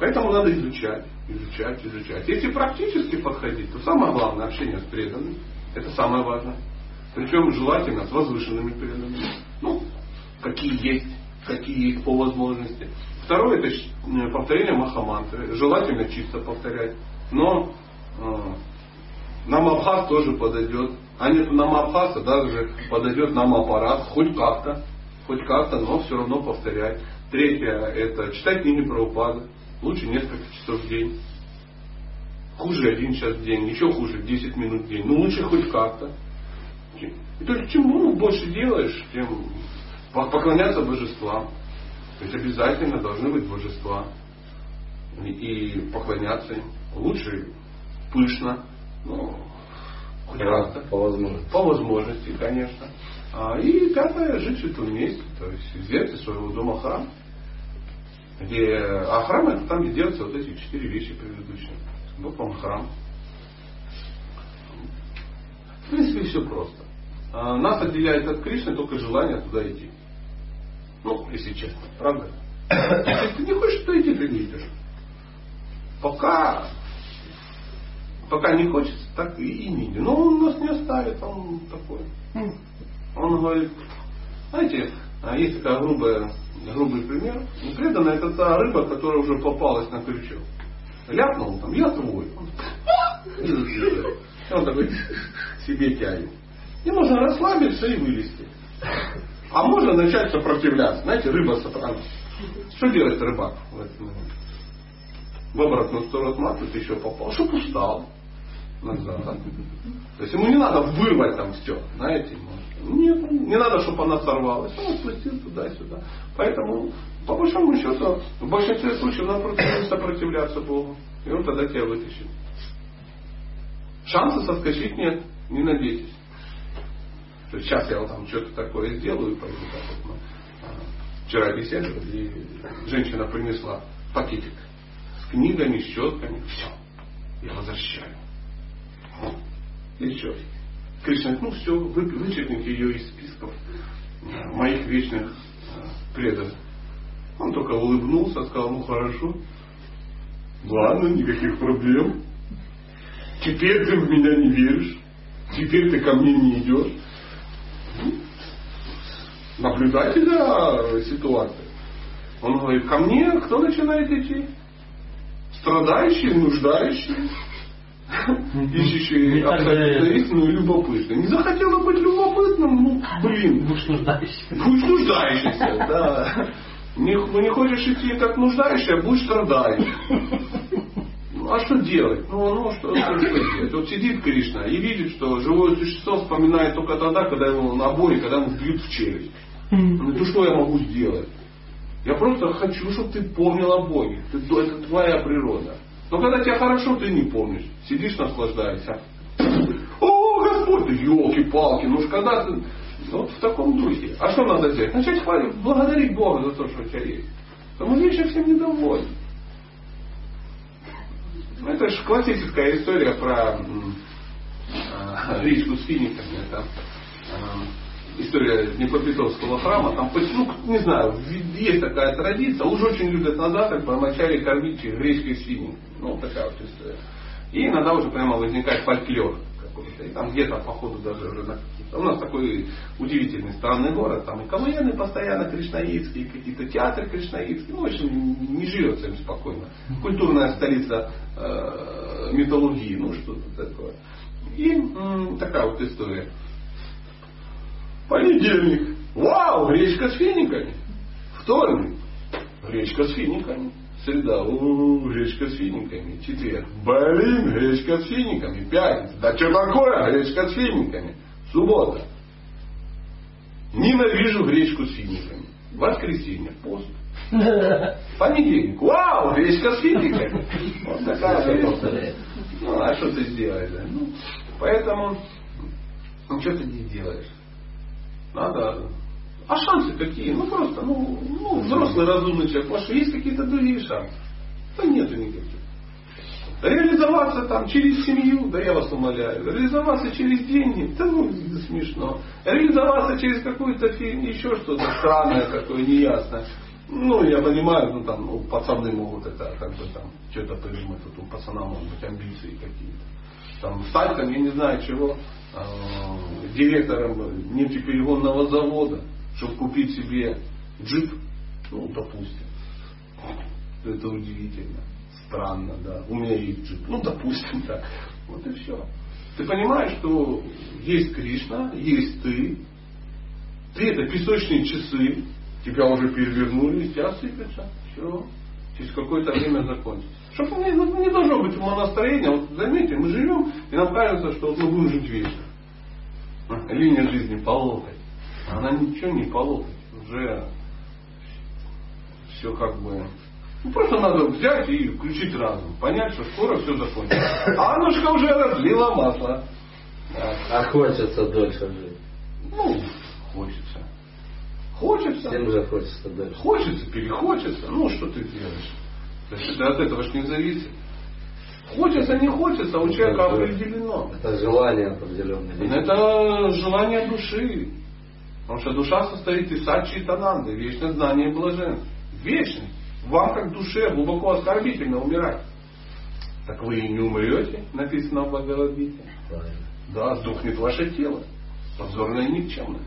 Поэтому надо изучать, изучать, изучать. Если практически подходить, то самое главное общение с преданными. Это самое важное. Причем желательно с возвышенными преданными. Ну, какие есть, какие есть по возможности. Второе, это повторение махамантры. Желательно чисто повторять. Но намабхас тоже подойдет. А нет намабхаса, даже подойдет намапарат. Хоть как-то. Хоть как-то, но все равно повторять. Третье, это читать книги Прабхупады. Лучше несколько часов в день. Хуже один час в день. Еще хуже десять минут в день. Но лучше хоть как-то. И то есть, чем ну, больше делаешь, тем поклоняться божествам. То есть обязательно должны быть божества. И поклоняться им. Лучше пышно, ну, хоть раз-то. По возможности. По возможности, конечно. А, и пятое, жить в святом месте. То есть сделайте своего дома храм. Где, а храм это там, где делаются вот эти четыре вещи предыдущие. Вот вам храм. В принципе, все просто. А, нас отделяет от Кришны только желание туда идти. Ну, если честно, правда? Если ты не хочешь туда идти, ты не идешь. Пока пока не хочется, так и не идет. Но он нас не оставит, он такой. Он говорит, знаете, есть такая грубая, грубый пример. Преданная это та рыба, которая уже попалась на крючок. Ляпнул там, я твой. Он такой себе тянет. И можно расслабиться и вылезти. А можно начать сопротивляться. Знаете, рыба сопротивляется. Что делает рыбак в этот момент? В обратную сторону смотрит, еще попал. Чтоб устал. Назад. То есть ему не надо вырвать там все. Знаете, нет, не надо, чтобы она сорвалась. Он спустил туда-сюда. Поэтому, по большому счету, в большинстве случаев надо просто сопротивляться Богу. И он тогда тебя вытащит. Шанса соскочить нет. Не надейтесь. То есть сейчас я вот там что-то такое сделаю. Пойду, так вот. Вчера беседовал, и женщина принесла пакетик с книгами, с щетками. Все. Я возвращаю. И что? Кришна говорит, ну все, вы, вычеркните ее из списков моих вечных предок. Он только улыбнулся, сказал, ну хорошо. Ладно, никаких проблем. Теперь ты в меня не веришь. Теперь ты ко мне не идешь. Наблюдателя ситуации. Он говорит, ко мне кто начинает идти? Страдающие, нуждающие. Ищущие абсолютно любопытные. Не захотела быть любопытным? Ну, блин. Будешь нуждающийся. Будешь нуждающийся, да. Не, не хочешь идти как нуждающийся, а будешь страдающий. А что делать? Ну, ну что, что делать? Вот сидит Кришна и видит, что живое существо вспоминает только тогда, когда ему набой, когда ему бьют в челюсть. Ну, то что я могу сделать? Я просто хочу, чтобы ты помнил о Боге. Ты, это твоя природа. Но когда тебе хорошо, ты не помнишь. Сидишь, наслаждаешься. О, Господь! Ёлки-палки! Ну ж когда ты... Вот в таком духе. А что надо делать? Начать хвалить, благодарить Бога за то, что у тебя есть. Потому что вечно всем недовольны. Это же классическая история про э, речку с финиками. Это э, история Днепропетровского храма. Там, ну, не знаю, есть такая традиция. Уже очень любят на завтрак Брахмачарьи кормить гречкой с финиками. Ну, такая вот история. И иногда уже прямо возникает фольклор какой-то. И там где-то, походу, даже уже на какие-то... У нас такой удивительный, странный город. Там и камаяны постоянно кришнаитские, какие-то театры кришнаитские. Ну, в общем, не живется им спокойно. Культурная столица э, мифологии, ну, что-то такое. И м, такая вот история. Понедельник. Вау, гречка с финиками. Вторник. Гречка с финиками. Среда. У-у-у, гречка с финиками. Четверг. Блин, гречка с финиками. Пятница. Да что такое? Гречка с финиками. Суббота. Ненавижу гречку с финиками. Воскресенье. Пост. Понедельник. Вау, гречка с финиками. Вот такая вот. Ну, а что ты сделаешь? Да? Ну, поэтому, ну, что ты не делаешь? Надо... А шансы какие? Ну просто, ну, ну взрослый разумный человек, потому что есть какие-то другие шансы. Да нету никаких. Реализоваться там через семью, да я вас умоляю. Реализоваться через деньги, да ну смешно. Реализоваться через какой-то фильм, еще что-то странное такое, неясное. Ну, я понимаю, ну там, ну, пацаны могут это как бы там что-то придумать, вот у пацана могут быть амбиции какие-то. Там стать там, я не знаю чего, э, директором нефтеперегонного завода. Чтобы купить себе джип, ну, допустим, это удивительно, странно, да, у меня есть джип, ну, допустим, да, вот и все. Ты понимаешь, что есть Кришна, есть ты, ты это песочные часы, тебя уже перевернули, тебя сыпется, все, через какое-то время закончится. Чтобы не, не должно быть умонастроения, вот заметьте, мы живем, и нам кажется, что вот мы будем жить вечно. Линия жизни по локоть. Она ничего не полопает. Уже все как бы... Ну, просто надо взять и включить разум. Понять, что скоро все закончится. А Аннушка уже разлила масло. Да. А хочется дольше жить? Ну, хочется. Хочется. Всем же хочется дольше. Хочется, перехочется. Ну, что ты делаешь? То есть, от этого ж не зависит. Хочется, не хочется, у человека это, определено. Это желание определенное. Это желание души. Потому что душа состоит из сат-читананды, вечное знание и блаженство. Вечно. Вам, как душе, глубоко оскорбительно умирать. Так вы и не умрете, написано в Бхагавад-гите. Да, сдохнет ваше тело. Позорное и никчемное.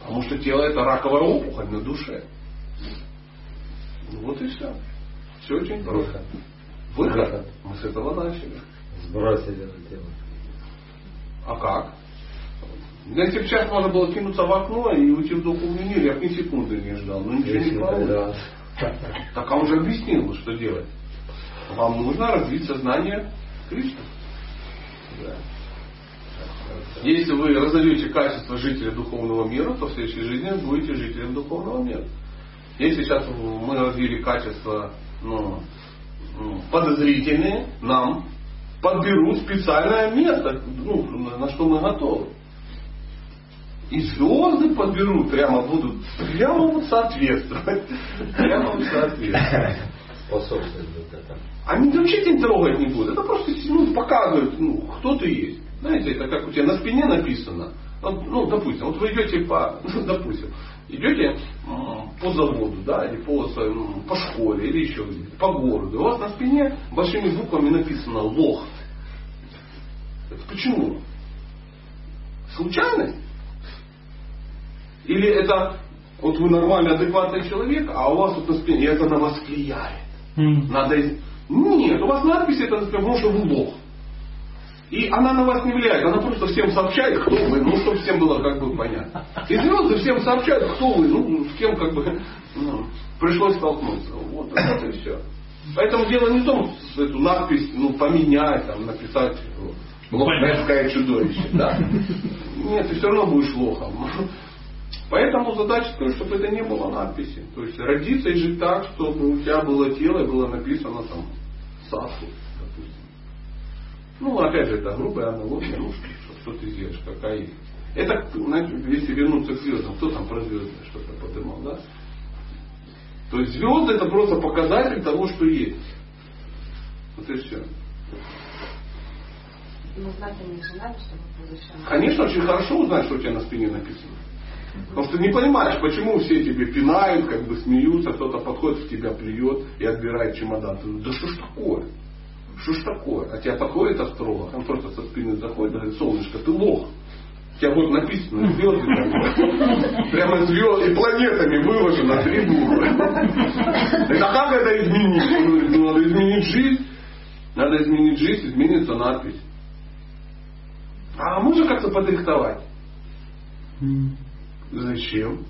Потому что тело это раковая опухоль на душе. Вот и все. Все очень просто. Выход. Мы с этого начали. Сбросили на тело. А как? Если бы сейчас можно было кинуться в окно и уйти в духовный мир, я бы ни секунды не ждал. Ну ничего не получилось. Так а уже объяснил, что делать. Вам нужно развить сознание Кришны. Да. Если вы разовьете качество жителя духовного мира, то в следующей жизни будете жителем духовного мира. Если сейчас мы развили качества, ну, подозрительные, нам подберут специальное место, ну, на что мы готовы. И звезды подберут, прямо будут прямо вот соответствовать. Прямо вот соответствовать. Способствовать этому. Они вообще тебя трогать не будут. Это просто ну, показывают, ну, кто ты есть. Знаете, это как у тебя на спине написано. Ну, допустим, вот вы идете по, ну, допустим, идете по заводу, да, или по, по школе, или еще где-то, по городу. У вас на спине большими буквами написано «лох». Это почему? Случайность? Или это вот вы нормальный, адекватный человек, а у вас тут на спине, и это на вас влияет. Mm. Надо... Нет, у вас надпись, это, потому что вы лох. И она на вас не влияет, она просто всем сообщает, кто вы, ну, чтобы всем было как бы понятно. И звезды всем сообщают, кто вы, ну, с кем как бы ну, пришлось столкнуться. Вот это и все. Поэтому дело не в том, что эту надпись ну, поменять, там, написать лоховское чудовище. Да? Нет, ты все равно будешь лохом. Поэтому задача такая, чтобы это не было надписи. То есть родиться и жить так, чтобы у тебя было тело и было написано там Сасу, допустим. Ну, опять же, это грубая аналогия, ну, что, что ты сделаешь, какая есть. Это, знаете, если вернуться к звездам, кто там про звезды что-то поднимал, да? То есть звезды это просто показатель того, что есть. Вот и все. Но знать они же надо, чтобы получалось. Конечно, очень хорошо узнать, что у тебя на спине написано. Потому что не понимаешь, почему все тебе пинают, как бы смеются, кто-то подходит в тебя, плюет и отбирает чемодан. Ты думаешь, да что ж такое? Что ж такое? А тебя подходит астролог, он просто со спины заходит и говорит, солнышко, ты лох. У тебя вот написано звездами. Прямо звезды планетами выложено трибуна. А как это изменить? Надо изменить жизнь. Надо изменить жизнь, изменится надпись. А можно как-то подрихтовать? Зачем?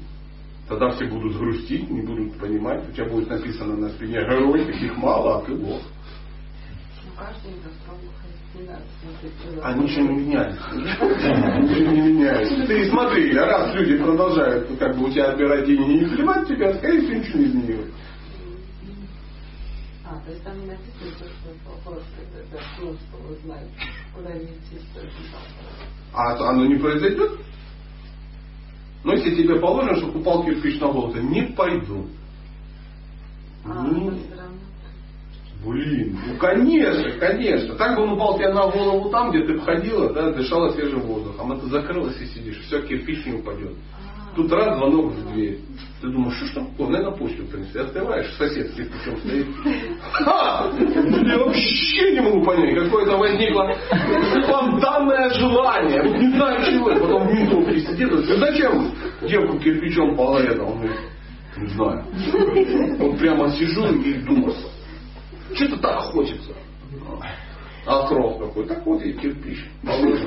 Тогда все будут грустить, не будут понимать. У тебя будет написано на спине герой, таких мало, а ты бог. А ничего не меняется. Ничего не меняется. Ты смотри, раз люди продолжают как бы у тебя отбирать деньги и не хлебать тебя, скорее всего, ничего не изменилось. А, то есть там не написано, что просто это слово, что вы знаете, куда не идти, что это не. А оно не произойдет? Но если тебе положено, чтобы упал кирпич на голову, то не пойду. А, ну, блин, ну конечно, конечно. Так бы он упал тебе на голову там, где ты ходила, да, дышала свежим воздухом. А ты закрылась и сидишь, все, кирпич не упадет. А-а-а. Тут раз, звонок в дверь. Ты думаешь, что ж там? О, наверное, почту принесли. Открываешь, сосед с кирпичом стоит. Ха! Я вообще не могу понять, какое-то возникло спонтанное желание. Не знаю чего. Потом в ментовке сидит. Зачем девку кирпичом по голове? Он говорит, не знаю. Вот прямо сижу и думаю, что-то так хочется. А кров какой. Так вот и кирпич.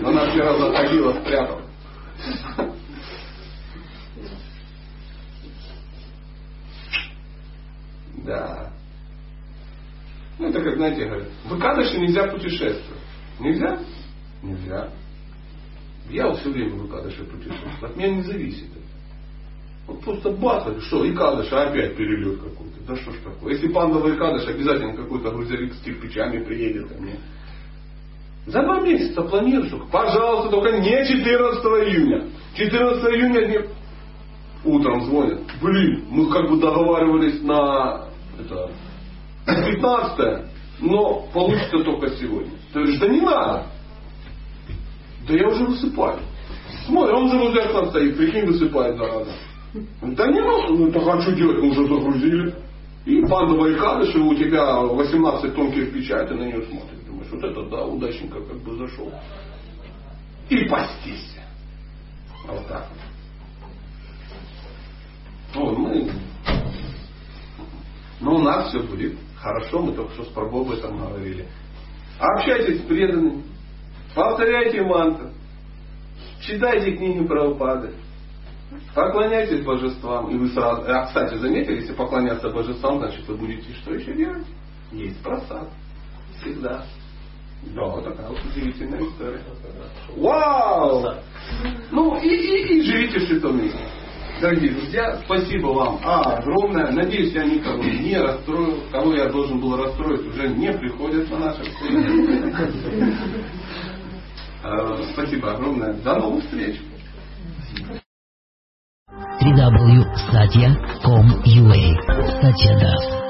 Она вчера заходила, спрятала. Да. Ну это как, знаете, говорят, в Икадаши нельзя путешествовать. Нельзя? Нельзя. Я вот все время в Икадаши путешествую. От меня не зависит это. Вот просто бац, что, Икадаши, опять перелет какой-то. Да что ж такое? Если пандовый Икадаш, обязательно какой-то грузовик с кирпичами приедет ко мне. За два месяца планирую. Пожалуйста, только не четырнадцатого июня. четырнадцатого июня не... Утром звонят. Блин, мы как бы договаривались на... Это пятнадцатое, но получится только сегодня. Ты говоришь, да не надо. Да я уже высыпаю. Смотри, он же возле окна стоит, прикинь, высыпает за раз. Да не надо, ну так а что делать, мы уже загрузили. И пандовая Икадаши, у тебя восемнадцать тонн кирпича, ты на нее смотришь. Думаешь, вот это да, удачненько как бы зашел. И постись. Вот так. Вот мы... Но у нас все будет хорошо, мы только что с Прабхупадой там говорили. Общайтесь с преданными. Повторяйте мантры. Читайте книги Прабхупады. Поклоняйтесь божествам. И вы сразу... А, кстати, заметили, если поклоняться божествам, значит, вы будете что еще делать? Есть просад. Всегда. Да, вот такая вот удивительная история. Вау! Ну и, и, и живите в святом мире. Дорогие друзья, спасибо вам огромное. Надеюсь, я никого не расстроил. Кого я должен был расстроить, уже не приходят на наши встречи. Спасибо огромное. До новых встреч. дабл ю дабл ю дабл ю точка сатья точка ком точка ю эй Сатья дас